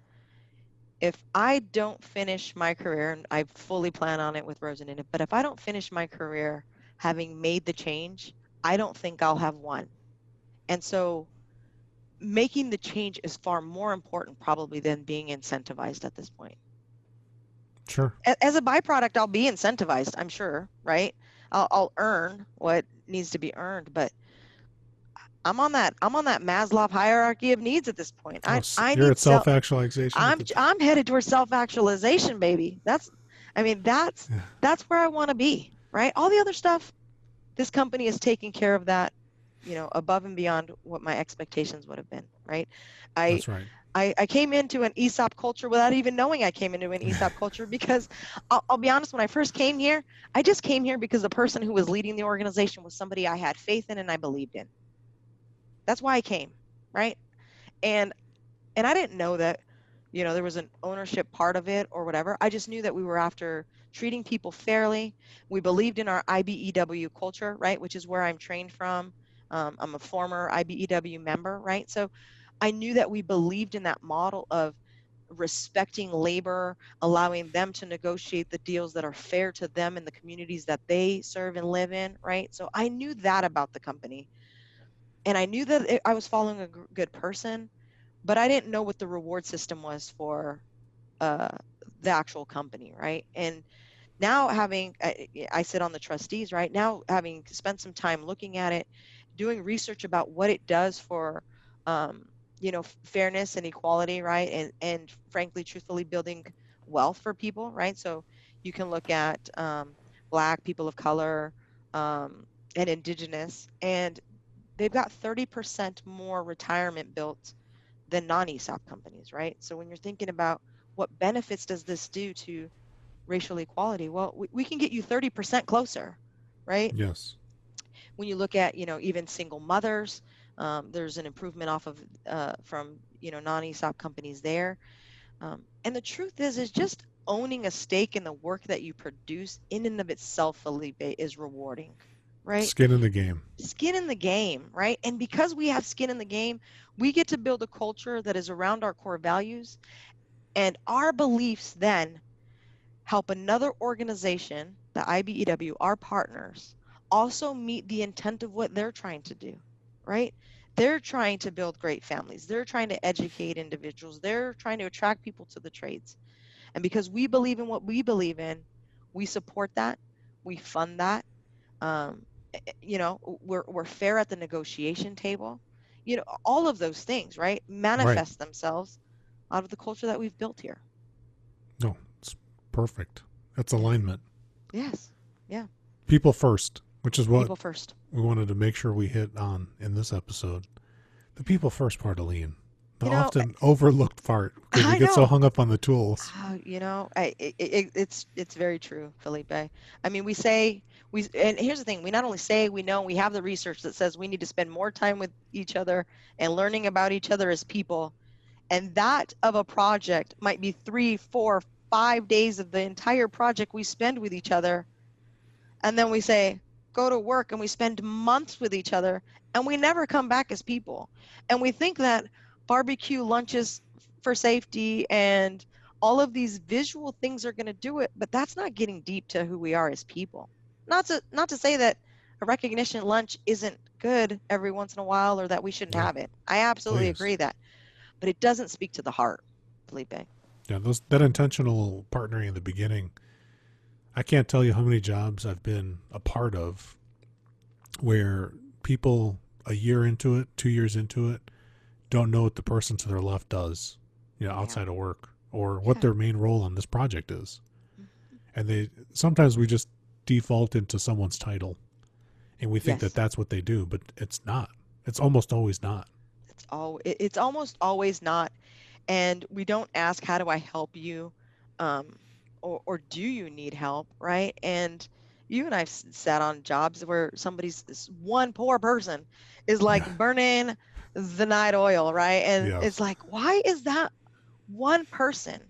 if I don't finish my career, and I fully plan on it with Rosendin, but if I don't finish my career having made the change, I don't think I'll have won. And so making the change is far more important probably than being incentivized at this point. Sure. As a byproduct, I'll be incentivized, I'm sure, right? I'll, I'll earn what needs to be earned, but I'm on that. I'm on that Maslow hierarchy of needs at this point. I, oh, I you're need at self-actualization. I'm I'm headed towards self-actualization, baby. That's, I mean, that's yeah. that's where I want to be, right? All the other stuff, this company is taking care of that, you know, above and beyond what my expectations would have been, right? I, that's right. I I came into an E S O P culture without even knowing I came into an E S O P culture, because I'll, I'll be honest, when I first came here, I just came here because the person who was leading the organization was somebody I had faith in and I believed in. That's why I came, right? And and I didn't know that, you know, there was an ownership part of it or whatever. I just knew that we were after treating people fairly. We believed in our I B E W culture, right, which is where I'm trained from. Um, I'm a former I B E W member, right? So I knew that we believed in that model of respecting labor, allowing them to negotiate the deals that are fair to them in the communities that they serve and live in, right? So I knew that about the company. And I knew that it, I was following a g- good person, but I didn't know what the reward system was for uh, the actual company, right? And now having, I, I sit on the trustees, right now, having spent some time looking at it, doing research about what it does for, um, you know, fairness and equality, right? And, and frankly, truthfully, building wealth for people, right? So you can look at um, Black, people of color, um, and Indigenous, and they've got thirty percent more retirement built than non-E S O P companies, right? So when you're thinking about what benefits does this do to racial equality, well, we, we can get you thirty percent closer, right? Yes. When you look at, you know, even single mothers, um, there's an improvement off of, uh, from, you know, non-E S O P companies there. Um, and the truth is, is just owning a stake in the work that you produce in and of itself, Felipe, is rewarding, right? Skin in the game. Skin in the game, right? And because we have skin in the game, we get to build a culture that is around our core values, and our beliefs then help another organization, the I B E W, our partners, also meet the intent of what they're trying to do, right? They're trying to build great families. They're trying to educate individuals. They're trying to attract people to the trades. And because we believe in what we believe in, we support that, we fund that. Um, you know, we're, we're fair at the negotiation table. You know, all of those things, right, manifest right. themselves out of the culture that we've built here. No, it's perfect. That's alignment. Yes. Yeah. People first, which is what people first. We wanted to make sure we hit on in this episode. The people first part of Lean. The you know, often I, overlooked part because we get know. so hung up on the tools. Uh, you know, I, it, it, it's it's very true, Felipe. I mean, we say, we and here's the thing. We not only say we know, we have the research that says we need to spend more time with each other and learning about each other as people. And that of a project might be three, four, five days of the entire project we spend with each other. And then we say, go to work, and we spend months with each other, and we never come back as people. And we think that barbecue lunches for safety and all of these visual things are going to do it, but that's not getting deep to who we are as people. Not to, not to say that a recognition lunch isn't good every once in a while or that we shouldn't yeah. have it. I absolutely Please. agree that. But it doesn't speak to the heart, Felipe. Yeah, those, that intentional partnering in the beginning. I can't tell you how many jobs I've been a part of where people a year into it, two years into it, don't know what the person to their left does, you know, outside yeah. of work, or what yeah. their main role on this project is. Mm-hmm. And they sometimes we just default into someone's title, and we think yes. that that's what they do, but it's not. It's almost always not. It's all. It's almost always not, and we don't ask, "How do I help you?" Um, or, or do you need help, right? And you and I've sat on jobs where somebody's one poor person is like yeah. burning the night oil, right? And yes. it's like, why is that one person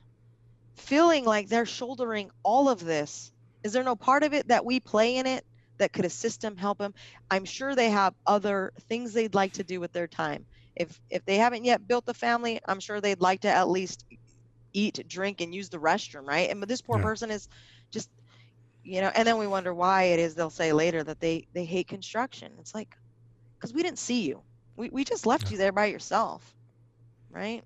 feeling like they're shouldering all of this? Is there no part of it that we play in it that could assist them, help them? I'm sure they have other things they'd like to do with their time. If if they haven't yet built a family, I'm sure they'd like to at least eat, drink, and use the restroom, right? And but this poor yeah. person is just, you know, and then we wonder why it is they'll say later that they, they hate construction. It's like, because we didn't see you. We we just left yeah. you there by yourself, right?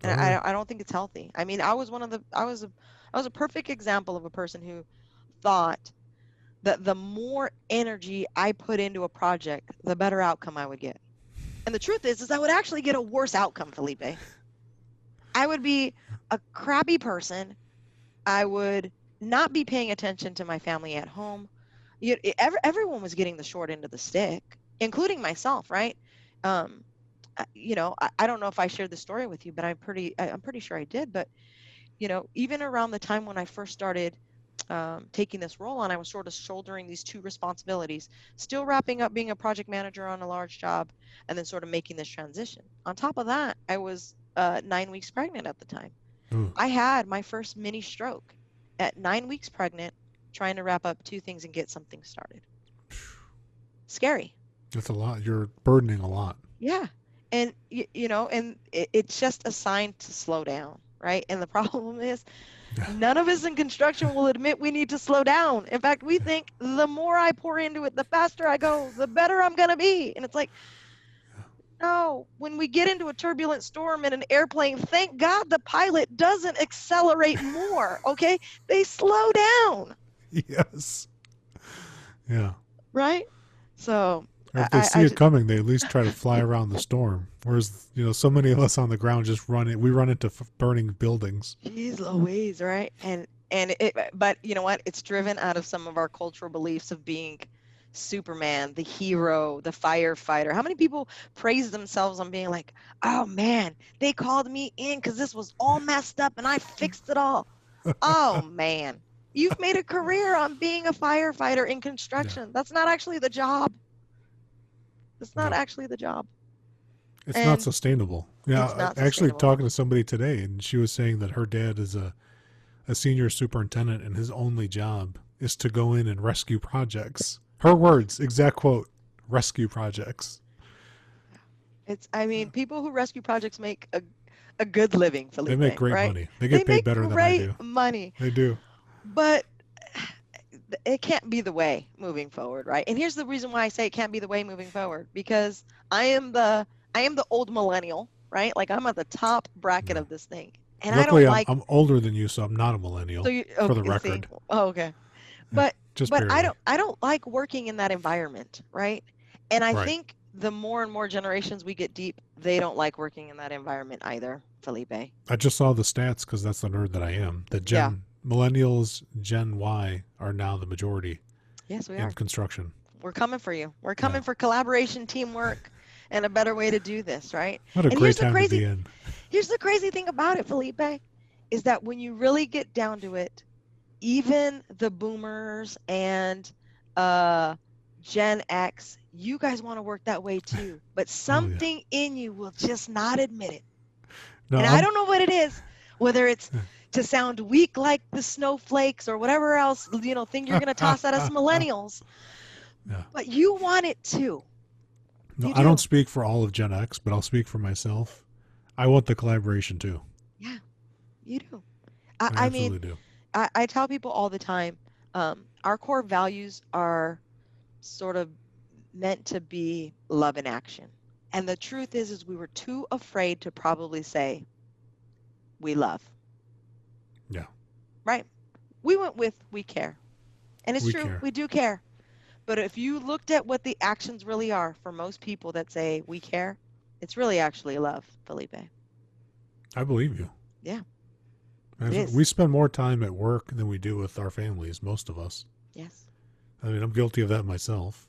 Totally. And I I don't think it's healthy. I mean, I was one of the, I was a, I was a perfect example of a person who thought that the more energy I put into a project, the better outcome I would get. And the truth is, is I would actually get a worse outcome, Felipe. I would be a crappy person. I would not be paying attention to my family at home. You, every, everyone was getting the short end of the stick, including myself, right? Um, you know, I, I don't know if I shared this story with you, but I'm pretty, I, I'm pretty sure I did. But, you know, even around the time when I first started um, taking this role on, I was sort of shouldering these two responsibilities, still wrapping up being a project manager on a large job, and then sort of making this transition. On top of that, I was uh, nine weeks pregnant at the time. Mm. I had my first mini stroke at nine weeks pregnant, trying to wrap up two things and get something started. Scary. That's a lot. You're burdening a lot. Yeah. And you, you know, and it, it's just a sign to slow down. Right. And the problem is, none of us in construction will admit we need to slow down. In fact, we think the more I pour into it, the faster I go, the better I'm going to be. And it's like, No, when we get into a turbulent storm in an airplane, thank God the pilot doesn't accelerate more, okay? They slow down. Yes. Yeah. Right? So... Or if they I, see I, it coming, they at least try to fly around the storm. Whereas, you know, so many of us on the ground just run it. We run into f- burning buildings. Jeez Louise, right? And and it, but you know what? It's driven out of some of our cultural beliefs of being Superman, the hero, the firefighter. How many people praise themselves on being like, "Oh man, they called me in because this was all messed up and I fixed it all." Oh man, you've made a career on being a firefighter in construction. Yeah. That's not actually the job. It's not yeah. actually the job. It's and not sustainable. Yeah, it's not actually sustainable. Talking to somebody today, and she was saying that her dad is a, a senior superintendent, and his only job is to go in and rescue projects. Her words, exact quote, rescue projects. It's. I mean, yeah. people who rescue projects make a, a good living, Felipe. They make great right? money. They get they paid make better than I do. Money. They do. But... it can't be the way moving forward, right? And here's the reason why I say it can't be the way moving forward, because I am the I am the old millennial, right? Like I'm at the top bracket yeah. of this thing, and luckily, I don't like. I'm, I'm older than you, so I'm not a millennial. So you, okay, for the record. See, oh, okay, but Just but barely. I don't I don't like working in that environment, right? And I right. think the more and more generations we get deep, they don't like working in that environment either, Felipe. I just saw the stats because that's the nerd that I am. The gen. Yeah. Millennials, Gen Y are now the majority yes, we in are. Construction. We're coming for you. We're coming yeah. for collaboration, teamwork, and a better way to do this, right? What a and great time crazy, to be in. Here's the crazy thing about it, Felipe, is that when you really get down to it, even the boomers and uh, Gen X, you guys want to work that way too. But something oh, yeah. in you will just not admit it. No, and I'm... I don't know what it is, whether it's... to sound weak like the snowflakes or whatever else, you know, thing you're going to toss at us millennials. Yeah. But you want it too. No, do. I don't speak for all of Gen X, but I'll speak for myself. I want the collaboration too. Yeah, you do. I, I, I mean, do. I, I tell people all the time, um, our core values are sort of meant to be love and action. And the truth is, is we were too afraid to probably say we love. Yeah. Right. We went with we care. And it's we true. Care. We do care. But if you looked at what the actions really are for most people that say we care, it's really actually love, Felipe. I believe you. Yeah. We spend more time at work than we do with our families, most of us. Yes. I mean, I'm guilty of that myself.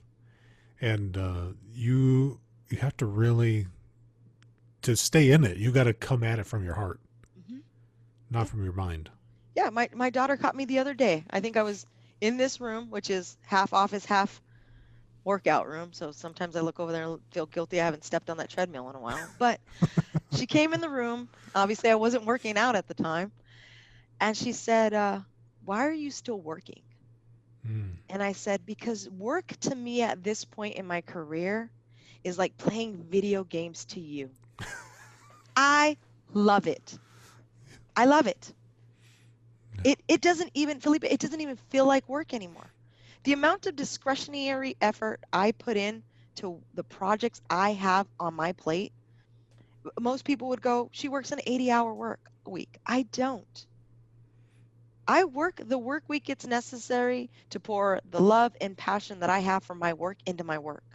And uh, you you have to really, to stay in it, you got to come at it from your heart. Not from your mind. Yeah, my, my daughter caught me the other day. I think I was in this room, which is half office, half workout room. So sometimes I look over there and feel guilty I haven't stepped on that treadmill in a while. But she came in the room. Obviously, I wasn't working out at the time. And she said, uh, why are you still working? Mm. And I said, because work to me at this point in my career is like playing video games to you. I love it. I love it. Yeah. It it doesn't even, Felipe, it doesn't even feel like work anymore. The amount of discretionary effort I put in to the projects I have on my plate, most people would go, she works an eighty-hour work week. I don't. I work the work week that's necessary to pour the love and passion that I have for my work into my work.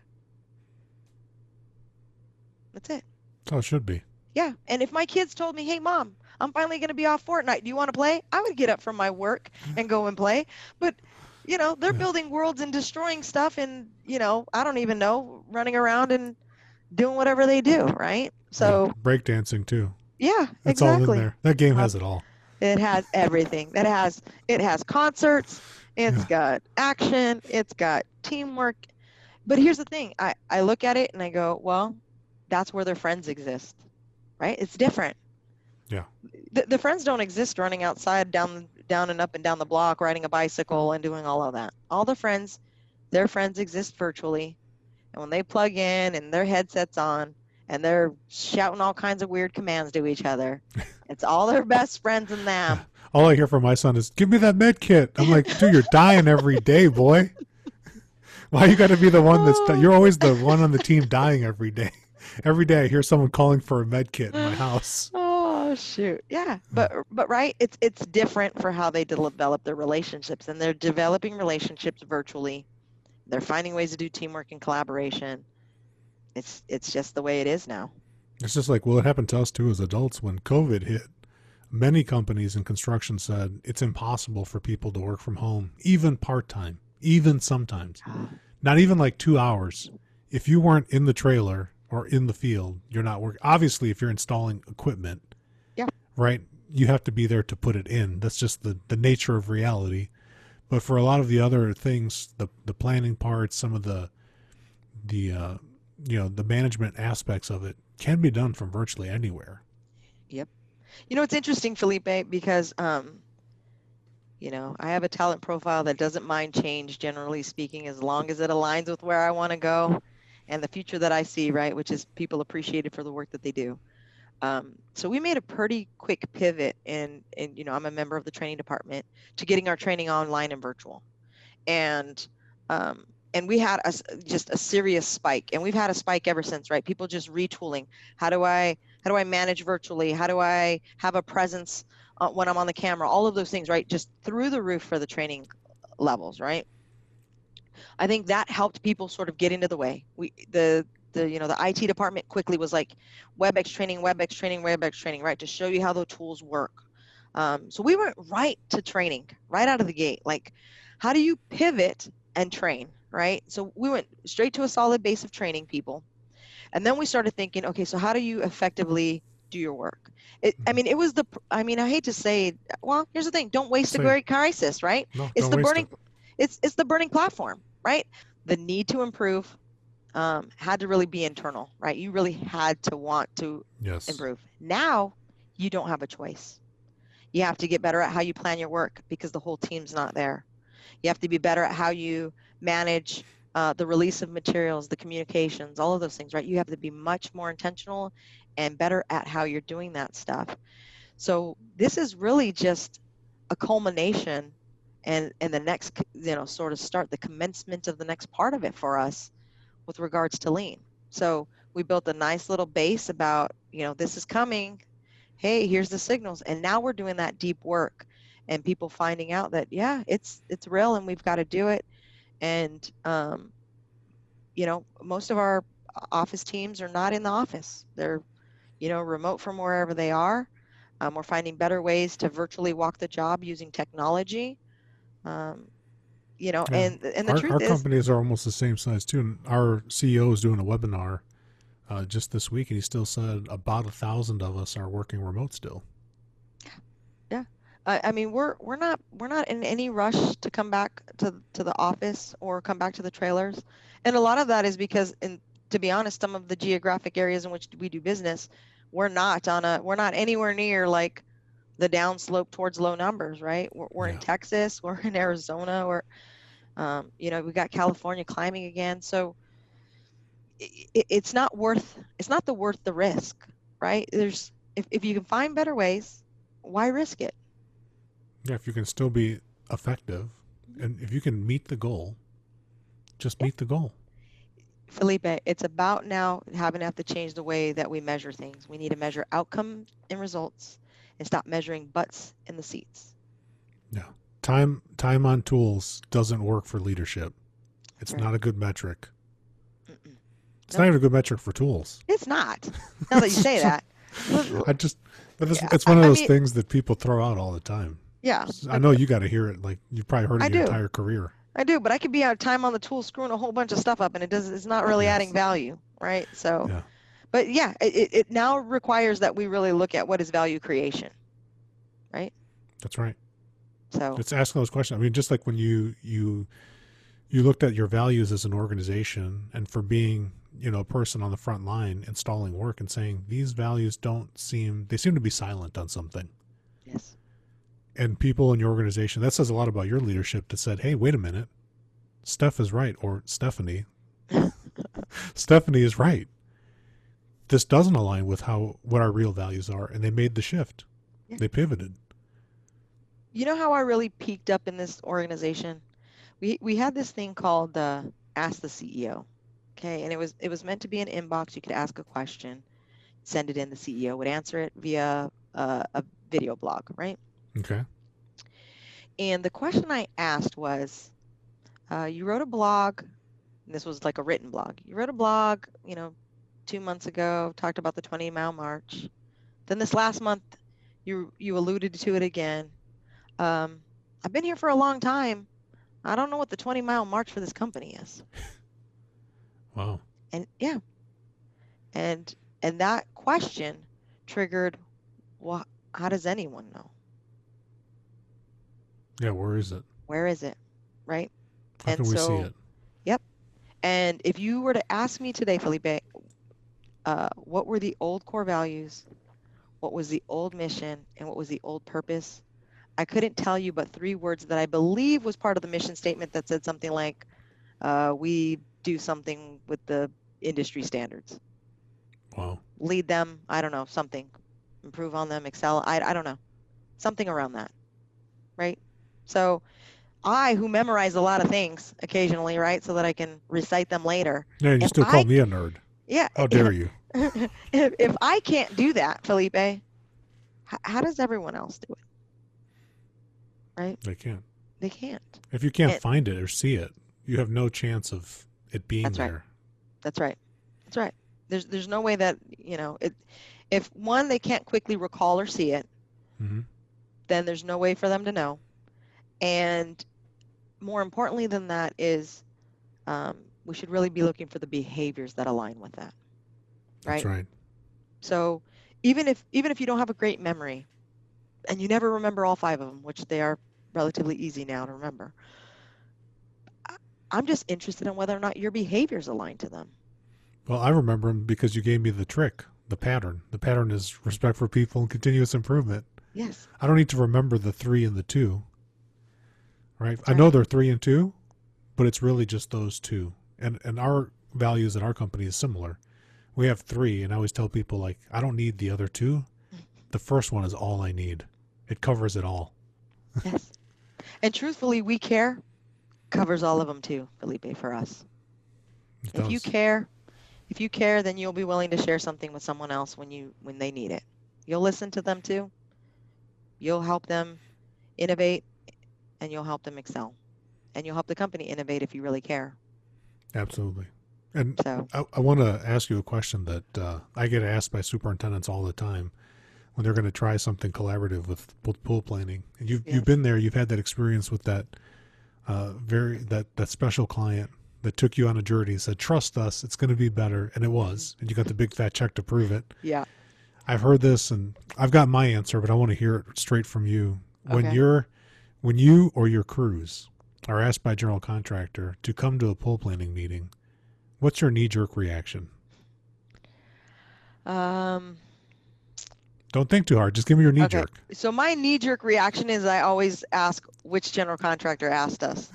That's it. That's how it should be. Yeah. And if my kids told me, hey, Mom, I'm finally going to be off Fortnite. Do you want to play? I would get up from my work and go and play. But, you know, they're yeah. building worlds and destroying stuff and, you know, I don't even know, running around and doing whatever they do, right? So yeah. breakdancing too. Yeah, That's exactly. all in there. That game has it all. It has everything. That has it has concerts. It's yeah. got action. It's got teamwork. But here's the thing. I, I look at it and I go, well, that's where their friends exist, right? It's different. Yeah. The, the friends don't exist running outside, down, down and up and down the block, riding a bicycle and doing all of that. All the friends, their friends exist virtually. And when they plug in and their headsets on and they're shouting all kinds of weird commands to each other, it's all their best friends and them. All I hear from my son is, give me that med kit. I'm like, dude, you're dying every day, boy. Why you got to be the one that's, di- you're always the one on the team dying every day. every day I hear someone calling for a med kit in my house. Oh, shoot. Yeah. But, but right, it's, it's different for how they develop their relationships, and they're developing relationships virtually. They're finding ways to do teamwork and collaboration. It's, it's just the way it is now. It's just like, well, it happened to us too as adults when COVID hit. Many companies in construction said it's impossible for people to work from home, even part-time, even sometimes. Not even like two hours. If you weren't in the trailer or in the field, you're not working. Obviously, if you're installing equipment, yeah, right, you have to be there to put it in. That's just the, the nature of reality. But for a lot of the other things, the, the planning parts, some of the, the uh, you know, the management aspects of it can be done from virtually anywhere. Yep. You know, it's interesting, Felipe, because, um, you know, I have a talent profile that doesn't mind change, generally speaking, as long as it aligns with where I want to go and the future that I see, right, which is people appreciated for the work that they do. Um, so we made a pretty quick pivot, and, and, you know, I'm a member of the training department, to getting our training online and virtual. And, um, and we had a, just a serious spike, and we've had a spike ever since, right? People just retooling. How do I... How do I manage virtually? How do I have a presence uh, when I'm on the camera? All of those things, right? Just through the roof for the training levels, right? I think that helped people sort of get into the way. We, the, the, you know, the I T department quickly was like WebEx training, WebEx training, WebEx training, right? To show you how the tools work. Um, so we went right to training, right out of the gate. Like, how do you pivot and train, right? So we went straight to a solid base of training people. And then we started thinking, okay, so how do you effectively do your work? It, I mean, it was the, I mean, I hate to say, well, here's the thing, don't waste so, a great crisis, right? No, it's the burning, it. it's, it's the burning platform, right? The need to improve um, had to really be internal, right? You really had to want to yes. improve. Now you don't have a choice. You have to get better at how you plan your work because the whole team's not there. You have to be better at how you manage Uh, the release of materials, the communications, all of those things, right? You have to be much more intentional and better at how you're doing that stuff. So this is really just a culmination and, and the next, you know, sort of start the commencement of the next part of it for us with regards to Lean. So we built a nice little base about, you know, this is coming. Hey, here's the signals. And now we're doing that deep work and people finding out that, yeah, it's, it's real and we've got to do it. And, um, you know, most of our office teams are not in the office. They're, you know, remote from wherever they are. Um, we're finding better ways to virtually walk the job using technology, um, you know, yeah. and, and the our, truth our is. Our companies are almost the same size too. And our C E O is doing a webinar uh, just this week, and he still said about a thousand of us are working remote still. I mean, we're we're not we're not in any rush to come back to to the office or come back to the trailers, and a lot of that is because, in to be honest, some of the geographic areas in which we do business, we're not on a we're not anywhere near like the downslope towards low numbers, right? We're, we're yeah. in Texas, we're in Arizona, we're um, you know we got California climbing again, so it, it's not worth it's not the worth the risk, right? There's if if you can find better ways, why risk it? Yeah, if you can still be effective and if you can meet the goal, just meet the goal. Felipe, it's about now having to have to change the way that we measure things. We need to measure outcome and results and stop measuring butts in the seats. No. Time time on tools doesn't work for leadership. It's right. not a good metric. Mm-mm. It's no. not even a good metric for tools. It's not. Now that you say that. I just but it's, yeah. it's one of those I mean, things that people throw out all the time. Yeah. I know you got to hear it. Like you've probably heard it your entire career. I do, but I could be out of time on the tool screwing a whole bunch of stuff up and it does, it's not really yes. adding value. Right. So, yeah. but yeah, it, it now requires that we really look at what is value creation. Right. That's right. So it's asking those questions. I mean, just like when you, you, you looked at your values as an organization and for being, you know, a person on the front line installing work and saying these values don't seem, they seem to be silent on something. Yes. And people in your organization, that says a lot about your leadership that said, hey, wait a minute, Steph is right, or Stephanie. Stephanie is right. This doesn't align with how what our real values are. And they made the shift. Yeah. They pivoted. You know how I really peaked up in this organization? We, we had this thing called the Ask the C E O. Okay, and it was it was meant to be an inbox. You could ask a question, send it in, the C E O would answer it via uh, a video blog, right? Okay. And the question I asked was, uh, you wrote a blog, and this was like a written blog. You wrote a blog, you know, two months ago, talked about the twenty mile march. Then this last month, you you alluded to it again. Um, I've been here for a long time. I don't know what the twenty mile march for this company is. Wow. And yeah. And and that question triggered, well, how does anyone know? Yeah, where is it? Where is it? Right? How and can we so, see it? Yep. And if you were to ask me today, Felipe, uh, what were the old core values? What was the old mission? And what was the old purpose? I couldn't tell you but three words that I believe was part of the mission statement that said something like, uh, we do something with the industry standards. Wow. Lead them, I don't know, something. Improve on them, excel, I, I don't know. Something around that, right? So I, who memorize a lot of things occasionally, right, so that I can recite them later. Yeah, you still I, call me a nerd. Yeah. How dare if, you. If, if I can't do that, Felipe, h- how does everyone else do it? Right? They can't. They can't. If you can't it, find it or see it, you have no chance of it being that's there. Right. That's right. That's right. There's there's no way that, you know, it. If one, they can't quickly recall or see it, mm-hmm. then there's no way for them to know. And more importantly than that is um, we should really be looking for the behaviors that align with that. Right? That's right. So even if even if you don't have a great memory, and you never remember all five of them, which they are relatively easy now to remember. I'm just interested in whether or not your behaviors align to them. Well, I remember them because you gave me the trick, the pattern. The pattern is respect for people and continuous improvement. Yes. I don't need to remember the three and the two, right? That's I right. know they're three and two, but it's really just those two. And and our values at our company is similar. We have three, and I always tell people, like, I don't need the other two. The first one is all I need. It covers it all. Yes. And truthfully, we care covers all of them too, Felipe, for us. It if does. you care, if you care, then you'll be willing to share something with someone else when you when they need it. You'll listen to them too. You'll help them innovate, and you'll help them excel. And you'll help the company innovate if you really care. Absolutely. And so, I, I want to ask you a question that uh, I get asked by superintendents all the time. When they're going to try something collaborative with pool planning, and you've yes. you've been there, you've had that experience with that uh, very that that special client that took you on a journey, said, "Trust us, it's going to be better," and it was, and you got the big fat check to prove it. Yeah, I've heard this, and I've got my answer, but I want to hear it straight from you. Okay. When you're, when you or your crews are asked by a general contractor to come to a pool planning meeting, what's your knee-jerk reaction? Um. Don't think too hard. Just give me your knee okay. jerk. So my knee jerk reaction is I always ask which general contractor asked us.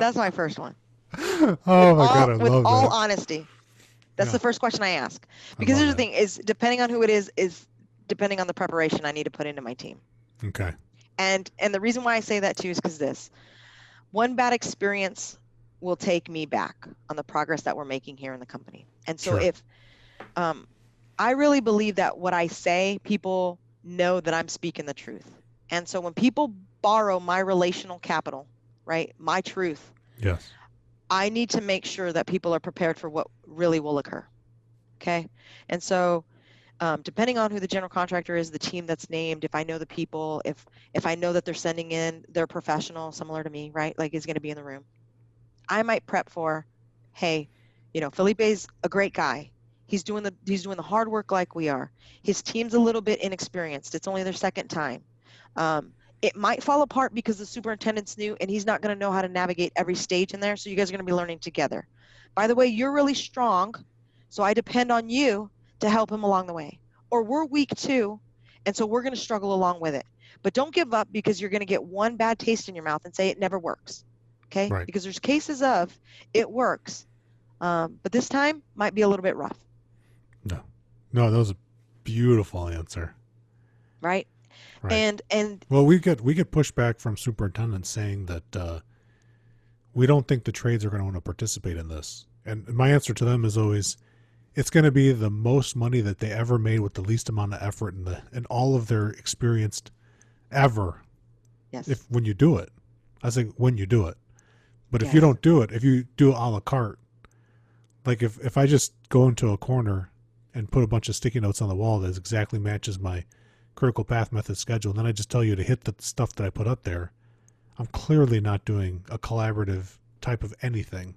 That's my first one. Oh with my all, God, I with love With all that. honesty. That's yeah. the first question I ask. Because I here's that. the thing is depending on who it is, is depending on the preparation I need to put into my team. Okay. And and the reason why I say that too is because this. One bad experience will take me back on the progress that we're making here in the company. And so sure. if um I really believe that what I say, people know that I'm speaking the truth. And so when people borrow my relational capital, right, my truth, yes, I need to make sure that people are prepared for what really will occur. Okay. And so um, depending on who the general contractor is, the team that's named, if I know the people, if if I know that they're sending in their professional, similar to me, right, like is going to be in the room, I might prep for, hey, you know, Felipe's a great guy. He's doing the he's doing the hard work like we are. His team's a little bit inexperienced. It's only their second time. Um, it might fall apart because the superintendent's new and he's not going to know how to navigate every stage in there. So you guys are going to be learning together. By the way, you're really strong, so I depend on you to help him along the way. Or we're weak too, and so we're going to struggle along with it. But don't give up because you're going to get one bad taste in your mouth and say it never works. Okay? Right. Because there's cases of it works, um, but this time might be a little bit rough. No, no, that was a beautiful answer. Right. Right. And, and well, we get, we get pushback from superintendents saying that, uh, we don't think the trades are going to want to participate in this. And my answer to them is always, it's going to be the most money that they ever made with the least amount of effort and the and all of their experienced ever. Yes. If when you do it, I think when you do it, but yes. if you don't do it, if you do a la carte, like if, if I just go into a corner and put a bunch of sticky notes on the wall that exactly matches my critical path method schedule, and then I just tell you to hit the stuff that I put up there, I'm clearly not doing a collaborative type of anything.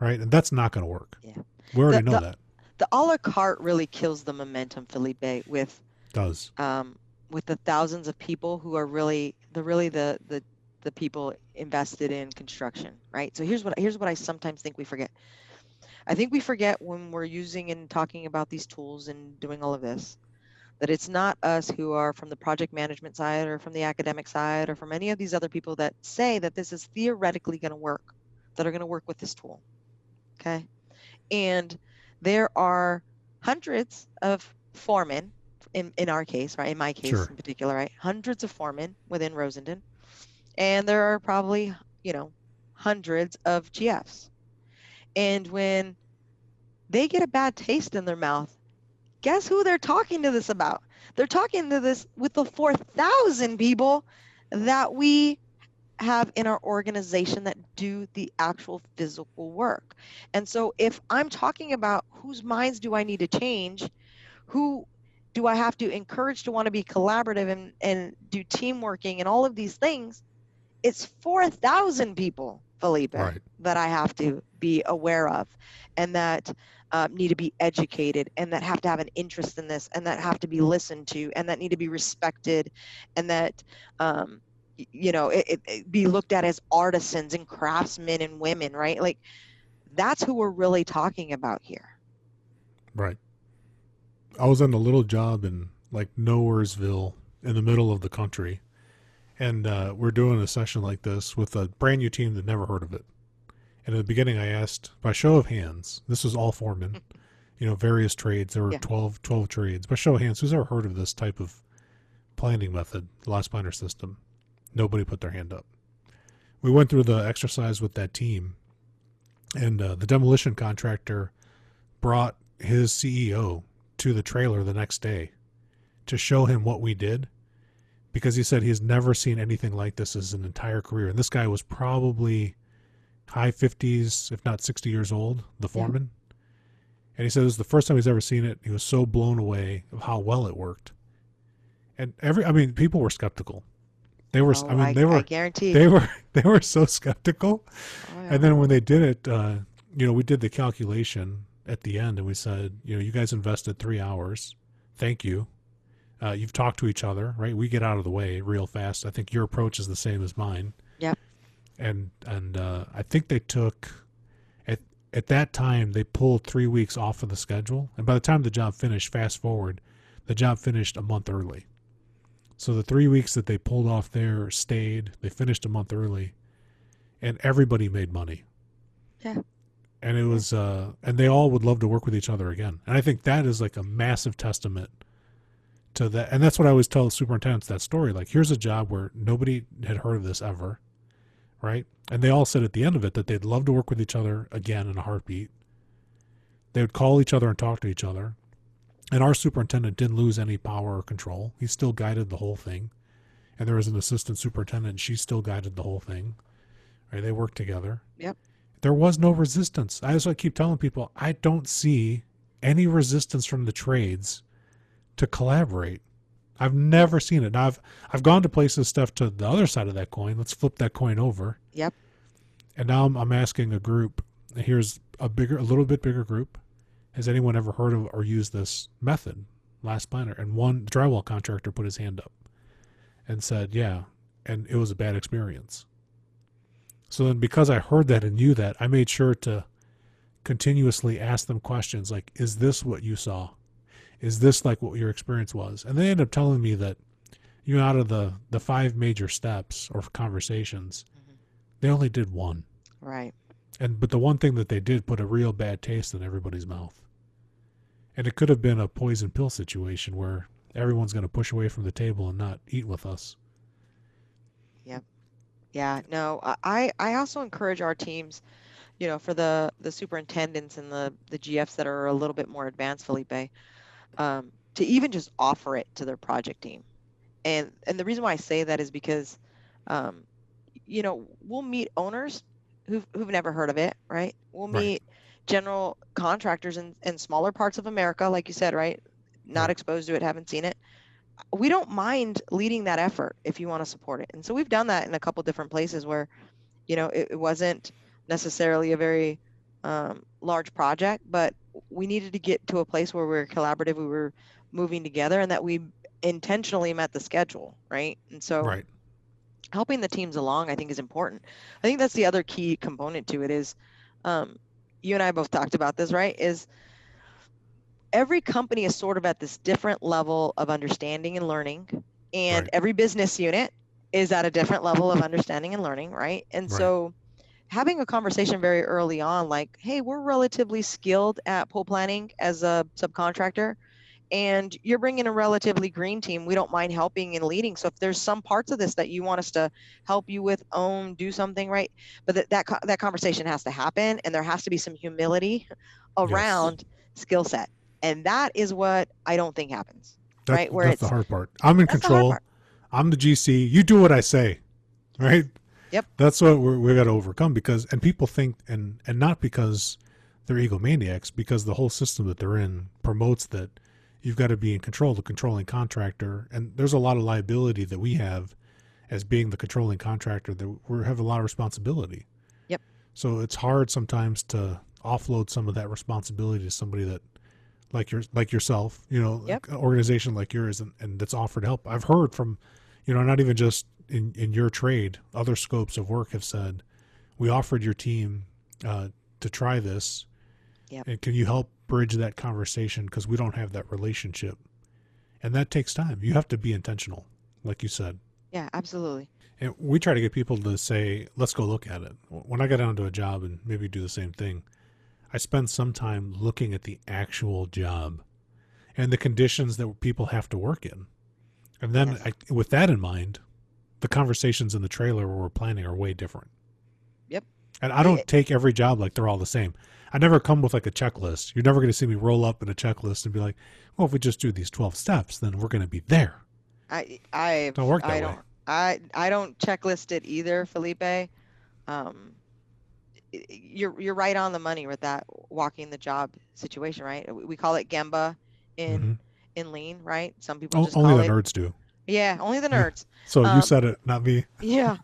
Right. And that's not going to work. Yeah. We already the, know the, that. The a la carte really kills the momentum, Felipe, with does um, with the thousands of people who are really the really the the the people invested in construction, right? So here's what here's what I sometimes think we forget. I think we forget when we're using and talking about these tools and doing all of this, that it's not us who are from the project management side or from the academic side or from any of these other people that say that this is theoretically going to work, that are going to work with this tool. Okay. And there are hundreds of foremen in, in our case, right? In my case sure. in particular, right? Hundreds of foremen within Rosendin. And there are probably, you know, hundreds of G Fs. And when they get a bad taste in their mouth, guess who they're talking to this about? They're talking to this with the four thousand people that we have in our organization that do the actual physical work. And so if I'm talking about whose minds do I need to change, who do I have to encourage to want to be collaborative and, and do team working and all of these things, it's four thousand people, Felipe, right. that I have to be aware of and that uh, need to be educated and that have to have an interest in this and that have to be listened to and that need to be respected and that, um, you know, it, it, it be looked at as artisans and craftsmen and women, right? Like that's who we're really talking about here. Right. I was on a little job in like Nowheresville in the middle of the country. And uh, we're doing a session like this with a brand new team that never heard of it. And in the beginning, I asked by show of hands, this was all foremen, you know, various trades. There were yeah. twelve, twelve trades. By show of hands, who's ever heard of this type of planning method, the Last Planner System? Nobody put their hand up. We went through the exercise with that team, and uh, the demolition contractor brought his C E O to the trailer the next day to show him what we did, because he said he's never seen anything like this his entire career. And this guy was probably high fifties, if not sixty years old, the foreman. Yeah. And he said it was the first time he's ever seen it. He was so blown away of how well it worked. And every, I mean, people were skeptical. They were, oh, I mean, I, they were, I guarantee. they were, they were so skeptical. Oh, yeah. And then when they did it, uh, you know, we did the calculation at the end and we said, you know, you guys invested three hours. Thank you. Uh, you've talked to each other, right? We get out of the way real fast. I think your approach is the same as mine. Yep. And, and, uh, I think they took at, at that time, they pulled three weeks off of the schedule. And by the time the job finished, fast forward, the job finished a month early. So the three weeks that they pulled off there stayed, they finished a month early, and everybody made money. Yeah. And it was, uh, and they all would love to work with each other again. And I think that is like a massive testament to that. And that's what I always tell the superintendents, that story. Like, here's a job where nobody had heard of this ever, right? And they all said at the end of it that they'd love to work with each other again in a heartbeat. They would call each other and talk to each other. And our superintendent didn't lose any power or control. He still guided the whole thing. And there was an assistant superintendent, and she still guided the whole thing. Right? They worked together. Yep. There was no resistance. I just like keep telling people, I don't see any resistance from the trades to collaborate. I've never seen it. Now, I've I've gone to places, Steph, to the other side of that coin. Let's flip that coin over. Yep. And now I'm, I'm asking a group. Here's a bigger, a little bit bigger group. Has anyone ever heard of or used this method, Last Planner? And one drywall contractor put his hand up and said, yeah, and it was a bad experience. So then because I heard that and knew that, I made sure to continuously ask them questions like, is this what you saw? Is this like what your experience was? And they ended up telling me that, you know, out of the, the five major steps or conversations, mm-hmm. they only did one. Right. And but the one thing that they did put a real bad taste in everybody's mouth. And it could have been a poison pill situation where everyone's going to push away from the table and not eat with us. Yep. Yeah, no, I, I also encourage our teams, you know, for the, the superintendents and the, the G Fs that are a little bit more advanced, Felipe, um, to even just offer it to their project team. And, and the reason why I say that is because, um, you know, we'll meet owners who've, who've never heard of it, right? We'll right. meet general contractors in, in smaller parts of America, like you said, right? Not right. exposed to it, haven't seen it. We don't mind leading that effort if you want to support it. And so we've done that in a couple different places where, you know, it, it wasn't necessarily a very um, large project, but we needed to get to a place where we were collaborative, we were moving together, and that we intentionally met the schedule, right? And so right. helping the teams along, I think, is important. I think that's the other key component to it is, um, you and I both talked about this, right, is every company is sort of at this different level of understanding and learning, and right. every business unit is at a different level of understanding and learning, right? And right. so having a conversation very early on, like, hey, we're relatively skilled at pull planning as a subcontractor, and you're bringing a relatively green team. We don't mind helping and leading. So if there's some parts of this that you want us to help you with, own, do something, right? But that that, that conversation has to happen, and there has to be some humility around yes. skill set. And that is what I don't think happens, that, right? Where that's it's, the hard part. I'm in control. I'm the G C. You do what I say, right? Yep. That's what we're, we've got to overcome, because, and people think, and, and not because they're egomaniacs, because the whole system that they're in promotes that you've got to be in control, the controlling contractor. And there's a lot of liability that we have as being the controlling contractor, that we have a lot of responsibility. Yep. So it's hard sometimes to offload some of that responsibility to somebody that, like your, like yourself, you know, yep. an organization like yours, and, and that's offered help. I've heard from, you know, not even just in, in your trade, other scopes of work have said, we offered your team uh, to try this. Yep. And can you help bridge that conversation? Because we don't have that relationship. And that takes time. You have to be intentional, like you said. Yeah, absolutely. And we try to get people to say, let's go look at it. When I got down to a job and maybe do the same thing, I spend some time looking at the actual job and the conditions that people have to work in. And then yes. I, with that in mind, the conversations in the trailer where we're planning are way different. Yep. And I don't take every job like they're all the same. I never come with like a checklist. You're never going to see me roll up in a checklist and be like, well, if we just do these twelve steps, then we're going to be there. I, I don't work that I don't, way. I, I don't checklist it either, Felipe. Um, You're you're right on the money with that walking the job situation, right? We call it Gemba in mm-hmm. in Lean, right? Some people just only call the it, nerds do. Yeah, only the nerds. So um, you said it, not me. yeah,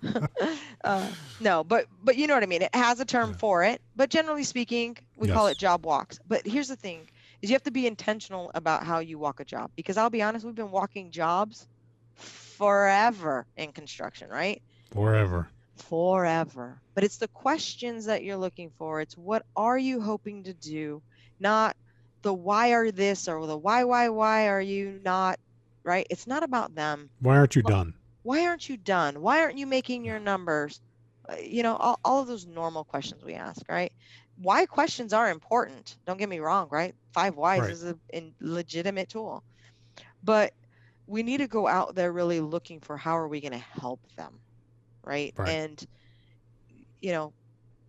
uh, no, but but you know what I mean. It has a term yeah. for it, but generally speaking, we yes. call it job walks. But here's the thing: is you have to be intentional about how you walk a job, because I'll be honest, we've been walking jobs forever in construction, right? Forever. Forever. But it's the questions that you're looking for. It's what are you hoping to do, not the why are this or the why, why, why are you not, right? It's not about them. Why aren't you well, done? Why aren't you done? Why aren't you making your numbers? You know, all, all of those normal questions we ask, right? Why questions are important. Don't get me wrong, right? Five whys right. is a, a legitimate tool. But we need to go out there really looking for how are we going to help them. Right? right. And, you know,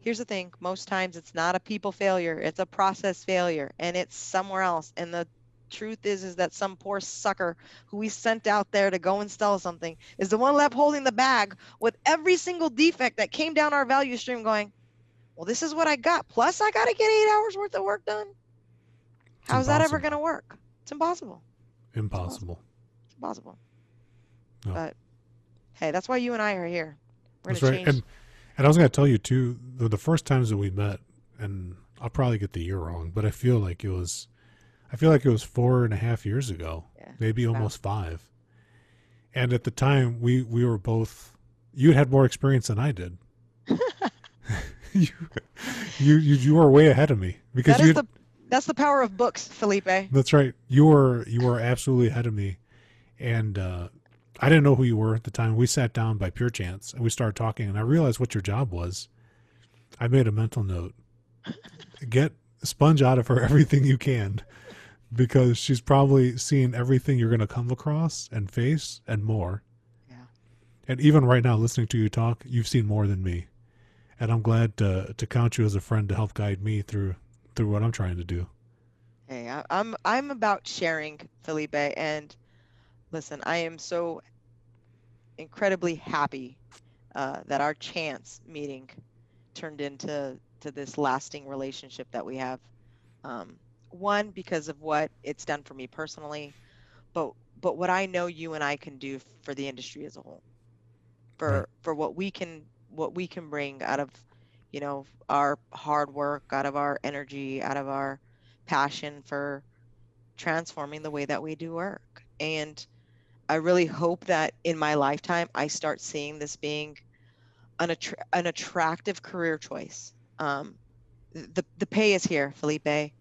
here's the thing. Most times it's not a people failure. It's a process failure, and it's somewhere else. And the truth is, is that some poor sucker who we sent out there to go install something is the one left holding the bag with every single defect that came down our value stream going, well, this is what I got. Plus I got to get eight hours worth of work done. How is that ever going to work? It's impossible. Impossible. It's impossible. It's impossible. No. But hey, that's why you and I are here. That's right. And, and I was going to tell you, too, the, the first times that we met, and I'll probably get the year wrong, but I feel like it was, I feel like it was four and a half years ago, yeah, maybe about. almost five. And at the time, we, we were both, you had more experience than I did. you, you, you, you were way ahead of me. Because that is the, that's the power of books, Felipe. That's right. You were, you were absolutely ahead of me. And, uh, I didn't know who you were at the time. We sat down by pure chance and we started talking, and I realized what your job was. I made a mental note. Get a sponge out of her everything you can, because she's probably seen everything you're going to come across and face and more. Yeah. And even right now, listening to you talk, you've seen more than me. And I'm glad to, to count you as a friend to help guide me through through what I'm trying to do. Hey, I'm I'm about sharing, Felipe. And listen, I am so incredibly happy uh, that our chance meeting turned into to this lasting relationship that we have. Um, one, because of what it's done for me personally, but but what I know you and I can do for the industry as a whole, for right. for what we can what we can bring out of, you know, our hard work, out of our energy, out of our passion for transforming the way that we do work. And I really hope that in my lifetime, I start seeing this being an, attra an attractive career choice. Um, the, the pay is here, Felipe. Yes.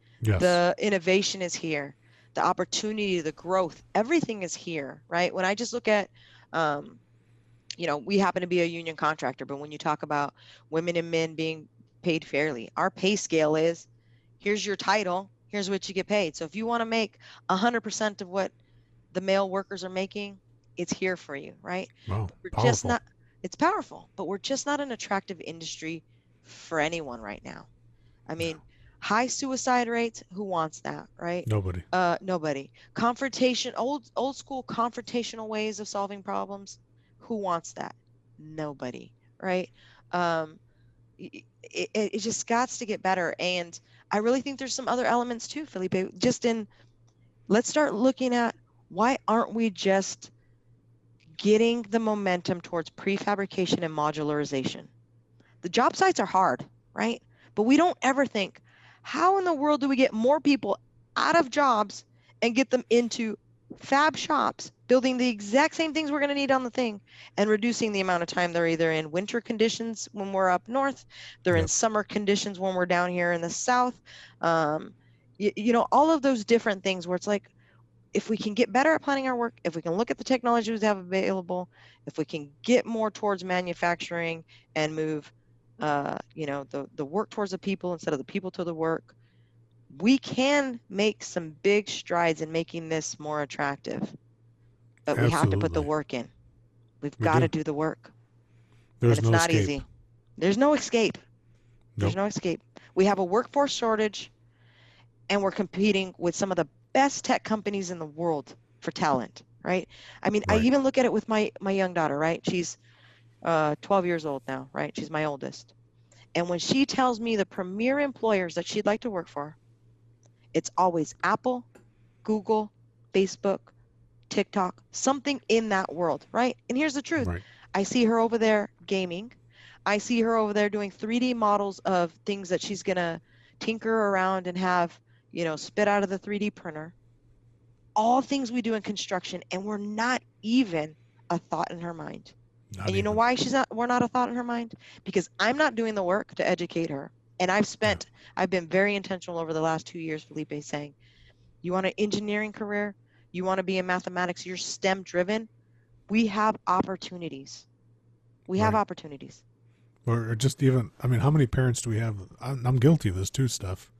The innovation is here. The opportunity, the growth, everything is here, right? When I just look at, um, you know, we happen to be a union contractor, but when you talk about women and men being paid fairly, our pay scale is, here's your title, here's what you get paid. So if you want to make one hundred percent of what the male workers are making, it's here for you, right? Wow, we're powerful. Just not, it's powerful, but we're just not an attractive industry for anyone right now. I mean, high suicide rates, who wants that, right? Nobody. Uh, nobody. Confrontation, old old school confrontational ways of solving problems, who wants that? Nobody, right? Um, it, it, it just gots to get better. And I really think there's some other elements too, Felipe, just in, let's start looking at why aren't we just getting the momentum towards prefabrication and modularization? The job sites are hard, right? But we don't ever think, how in the world do we get more people out of jobs and get them into fab shops, building the exact same things we're going to need on the thing and reducing the amount of time they're either in winter conditions when we're up north, they're yep. in summer conditions when we're down here in the south. Um, you, you know, all of those different things where it's like, if we can get better at planning our work, if we can look at the technology we have available, if we can get more towards manufacturing and move Uh, you know, the, the work towards the people instead of the people to the work, we can make some big strides in making this more attractive. But Absolutely. we have to put the work in. We've we got do. to do the work. There's and it's no not escape. easy. There's no escape. Nope. There's no escape. We have a workforce shortage, and we're competing with some of the best tech companies in the world for talent, right? I mean, right. I even look at it with my, my young daughter, right? She's Uh, twelve years old now, right? She's my oldest. And when she tells me the premier employers that she'd like to work for, it's always Apple, Google, Facebook, TikTok, something in that world, right? And here's the truth. Right. I see her over there gaming. I see her over there doing three D models of things that she's going to tinker around and have, you know, spit out of the three D printer. All things we do in construction, and we're not even a thought in her mind. Not and you even. know why she's not, we're not a thought in her mind? Because I'm not doing the work to educate her. And I've spent, yeah. I've been very intentional over the last two years, Felipe, saying, you want an engineering career? You want to be in mathematics? You're STEM driven? We have opportunities. We right. have opportunities. Or just even, I mean, how many parents do we have? I'm, I'm guilty of this too, Steph.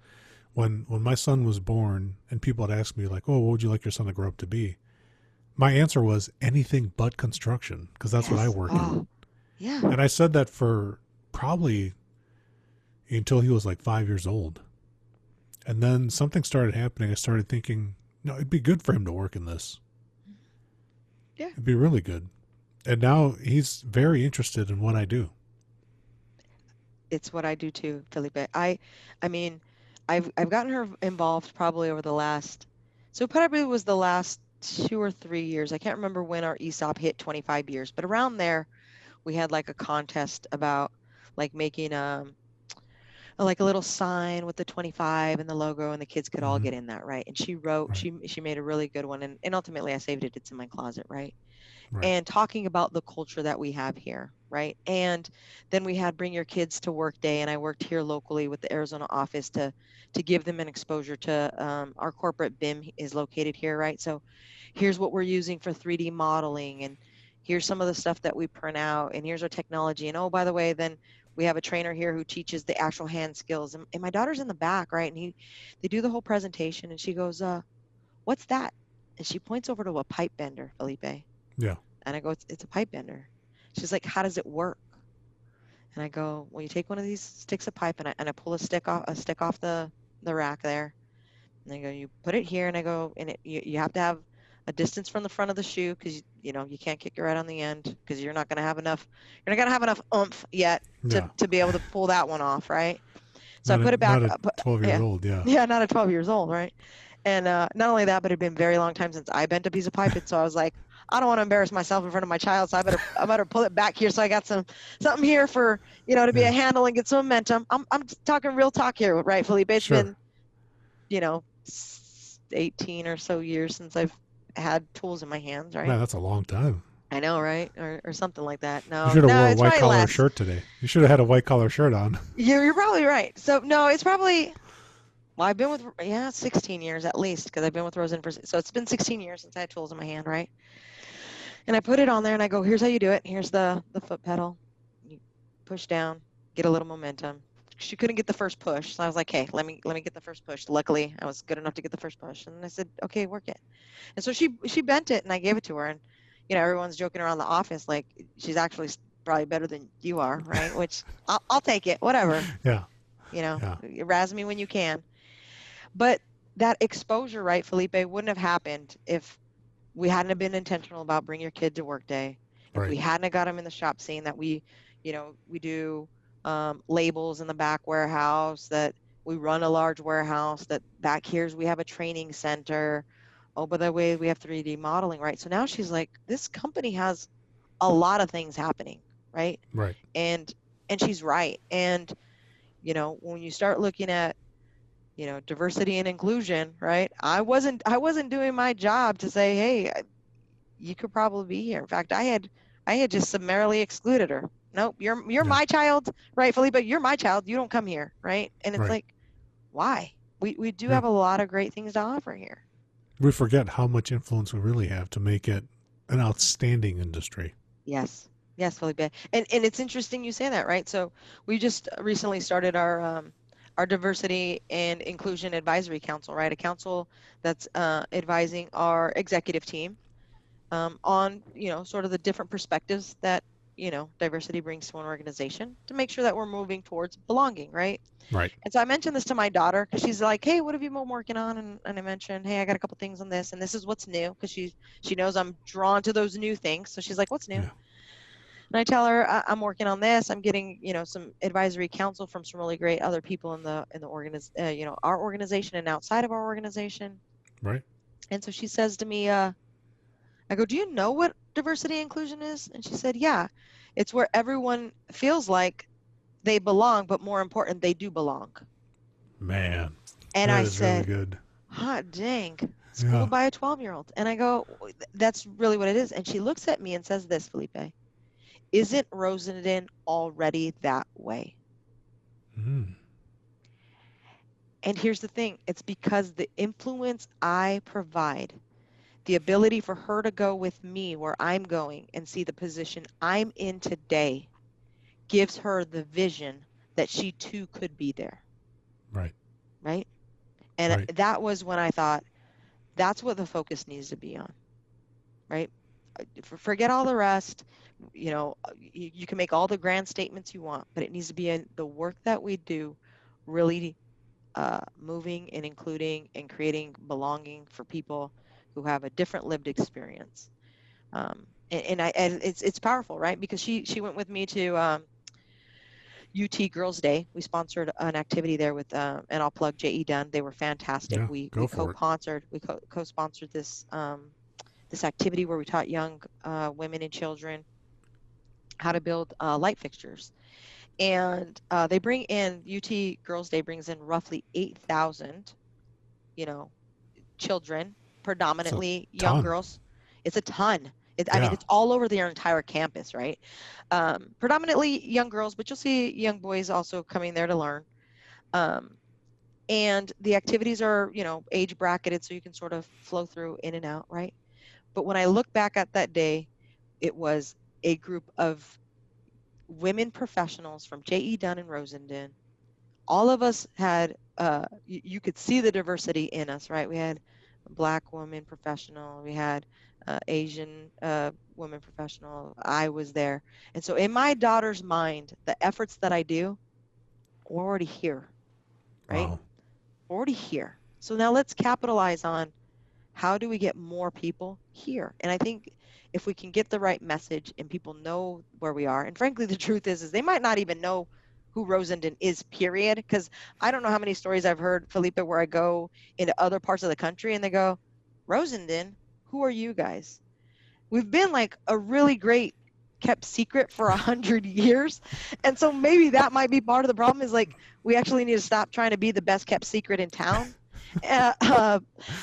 When, when my son was born and people had asked me like, oh, what would you like your son to grow up to be? My answer was anything but construction, because that's yes. what I work oh. in. Yeah. And I said that for probably until he was like five years old. And then something started happening. I started thinking, no, it'd be good for him to work in this. Yeah. It'd be really good. And now he's very interested in what I do. It's what I do too, Felipe. I I mean, I've I've gotten her involved probably over the last so probably it was the last two or three years. I can't remember when our ESOP hit twenty-five years, but around there we had like a contest about like making um like a little sign with the twenty-five and the logo, and the kids could all get in that, right? And she wrote, she she made a really good one, and, and ultimately I saved it. It's in my closet, right? Right. And talking about the culture that we have here, right? And then we had Bring Your Kids to Work Day, and I worked here locally with the Arizona office to to give them an exposure to um, our corporate B I M is located here, right? So here's what we're using for three D modeling, and here's some of the stuff that we print out, and here's our technology. And oh, by the way, then we have a trainer here who teaches the actual hand skills. And, and my daughter's in the back, right? And he, they do the whole presentation, and she goes, uh, what's that? And she points over to a pipe bender, Felipe. Yeah. And I go, it's, it's a pipe bender. She's like, how does it work? And I go, well, you take one of these sticks of pipe, and I, and I pull a stick off a stick off the, the rack there. And I go, you put it here, and I go, and it, you, you have to have a distance from the front of the shoe, because, you, you know, you can't kick your right on the end, because you're not going to have enough, you're not going to have enough oomph yet to, yeah. to be able to pull that one off, right? So not I put a, it back not a twelve years yeah. old, yeah. Yeah, not a twelve years old, right? And uh, not only that, but it had been a very long time since I bent a piece of pipe, and so I was like, I don't want to embarrass myself in front of my child, so I better I better pull it back here, so I got some something here for, you know, to be yeah. a handle and get some momentum. I'm I'm talking real talk here, right, Felipe? It's sure. been, you know, eighteen or so years since I've had tools in my hands, right? Man, that's a long time. I know, right? Or, or something like that. No, you should have no, wore a white collar less. shirt today. You should have had a white collar shirt on. You're, you're probably right. So no, it's probably. Well, I've been with yeah, sixteen years at least, because I've been with Rosendin for so it's been sixteen years since I had tools in my hand, right? And I put it on there, and I go, here's how you do it. Here's the the foot pedal. You push down, get a little momentum. She couldn't get the first push, so I was like, hey, let me let me get the first push. Luckily, I was good enough to get the first push, and I said, okay, work it. And so she she bent it, and I gave it to her, and you know, everyone's joking around the office like she's actually probably better than you are, right? Which I'll, I'll take it, whatever. Yeah. You know, yeah. razz me when you can. But that exposure, right, Felipe, wouldn't have happened if we hadn't have been intentional about bring your kid to work day. If right. we hadn't have got them in the shop scene that we, you know, we do um, labels in the back warehouse, that we run a large warehouse, that back here's we have a training center. Oh, by the way, we have three D modeling, right? So now she's like, this company has a lot of things happening, right? Right. And and she's right. And, you know, when you start looking at, you know, diversity and inclusion, right? I wasn't, I wasn't doing my job to say, hey, you could probably be here. In fact, I had, I had just summarily excluded her. Nope. You're, you're yeah. my child, right? Felipe, you're my child. You don't come here. Right. And it's right. like, why? We, we do yeah. have a lot of great things to offer here. We forget how much influence we really have to make it an outstanding industry. Yes. Yes, Felipe. And, and it's interesting you say that, right? So we just recently started our, um, our Diversity and Inclusion Advisory Council, right? A council that's uh, advising our executive team um, on, you know, sort of the different perspectives that, you know, diversity brings to an organization to make sure that we're moving towards belonging, right? Right. And so I mentioned this to my daughter because she's like, hey, what have you been working on? And, and I mentioned, hey, I got a couple things on this, and this is what's new, because she, she knows I'm drawn to those new things. So she's like, what's new? Yeah. And I tell her I'm working on this. I'm getting, you know, some advisory counsel from some really great other people in the in the organiz, uh, you know, our organization and outside of our organization. Right. And so she says to me, uh, I go, do you know what diversity inclusion is? And she said, yeah, it's where everyone feels like they belong, but more important, they do belong. Man. And I said, really good. Hot dang. Schooled yeah. by a twelve-year-old. And I go, that's really what it is. And she looks at me and says this, Felipe. Isn't Rosendin already that way? Mm. And here's the thing. It's because the influence I provide, the ability for her to go with me where I'm going and see the position I'm in today, gives her the vision that she too could be there. Right. Right? And right. that was when I thought, that's what the focus needs to be on. Right? Forget all the rest. You know, you, you can make all the grand statements you want, but it needs to be in the work that we do, really uh, moving and including and creating belonging for people who have a different lived experience. Um, and, and I, and it's it's powerful, right? Because she she went with me to um, U T Girls Day. We sponsored an activity there with, uh, and I'll plug J E Dunn. They were fantastic. Yeah, we we co-sponsored. We co- co-sponsored this um, this activity where we taught young uh, women and children how to build uh, light fixtures. And uh, they bring in, U T Girls Day brings in roughly eight thousand, you know, children, predominantly young girls. It's a ton. It, yeah. I mean, it's all over their entire campus, right? Um, predominantly young girls, but you'll see young boys also coming there to learn. Um, and the activities are, you know, age bracketed, so you can sort of flow through in and out, right? But when I look back at that day, it was a group of women professionals from J E Dunn and Rosendin. All of us had, uh, you, you could see the diversity in us, right? We had a black woman professional, we had uh, Asian uh, woman professional, I was there. And so in my daughter's mind, the efforts that I do, we're already here, right? Wow. We're already here. So now let's capitalize on how do we get more people here? And I think if we can get the right message and people know where we are, and frankly, the truth is, is they might not even know who Rosendin is, period. Because I don't know how many stories I've heard, Felipe, where I go into other parts of the country and they go, Rosendin, who are you guys? We've been like a really great kept secret for a hundred years. And so maybe that might be part of the problem is like, we actually need to stop trying to be the best kept secret in town. Uh, uh,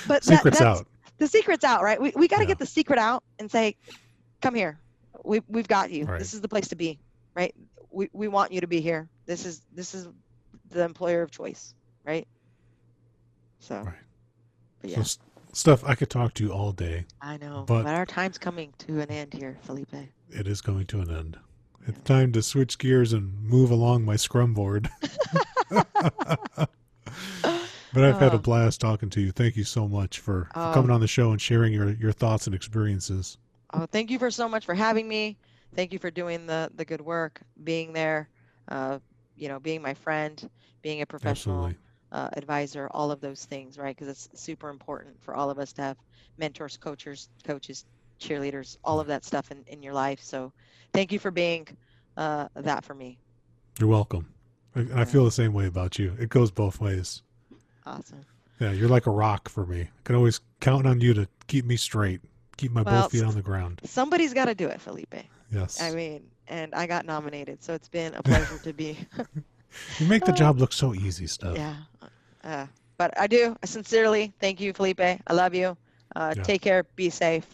but secret's that, that's, out. The secret's out, right? We, we got to yeah. get the secret out and say, come here, we, we've got you. Right. This is the place to be, right? We, we want you to be here. This is, this is the employer of choice, right? So, right. But yeah. So Steph, I could talk to you all day. I know, but, but our time's coming to an end here, Felipe. It is coming to an end. It's yeah. time to switch gears and move along my scrum board. But I've had a blast talking to you. Thank you so much for, for oh. coming on the show and sharing your, your thoughts and experiences. Oh, thank you for so much for having me. Thank you for doing the, the good work, being there, uh, you know, being my friend, being a professional uh, advisor, all of those things, right? Because it's super important for all of us to have mentors, coaches, coaches, cheerleaders, all of that stuff in, in your life. So thank you for being uh, that for me. You're welcome. I, I feel the same way about you. It goes both ways. Awesome. Yeah, you're like a rock for me. I can always count on you to keep me straight, keep my well, both feet on the ground. Somebody's got to do it, Felipe. Yes. I mean, and I got nominated, so it's been a pleasure to be. You make the job look so easy, Steph. Yeah. Uh, but I do. I sincerely thank you, Felipe. I love you. Uh, yeah. Take care. Be safe.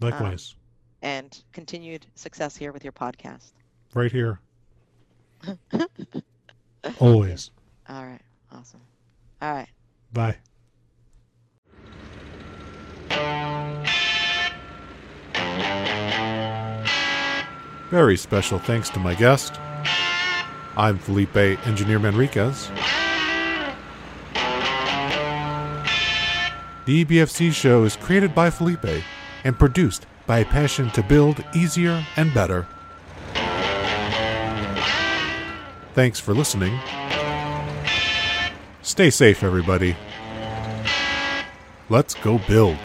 Likewise. Um, and continued success here with your podcast. Right here. Always. All right. Awesome. All right. Bye. Very special thanks to my guest. I'm Felipe Engineer Manriquez. The E B F C show is created by Felipe and produced by a passion to build easier and better. Thanks for listening. Stay safe, everybody. Let's go build.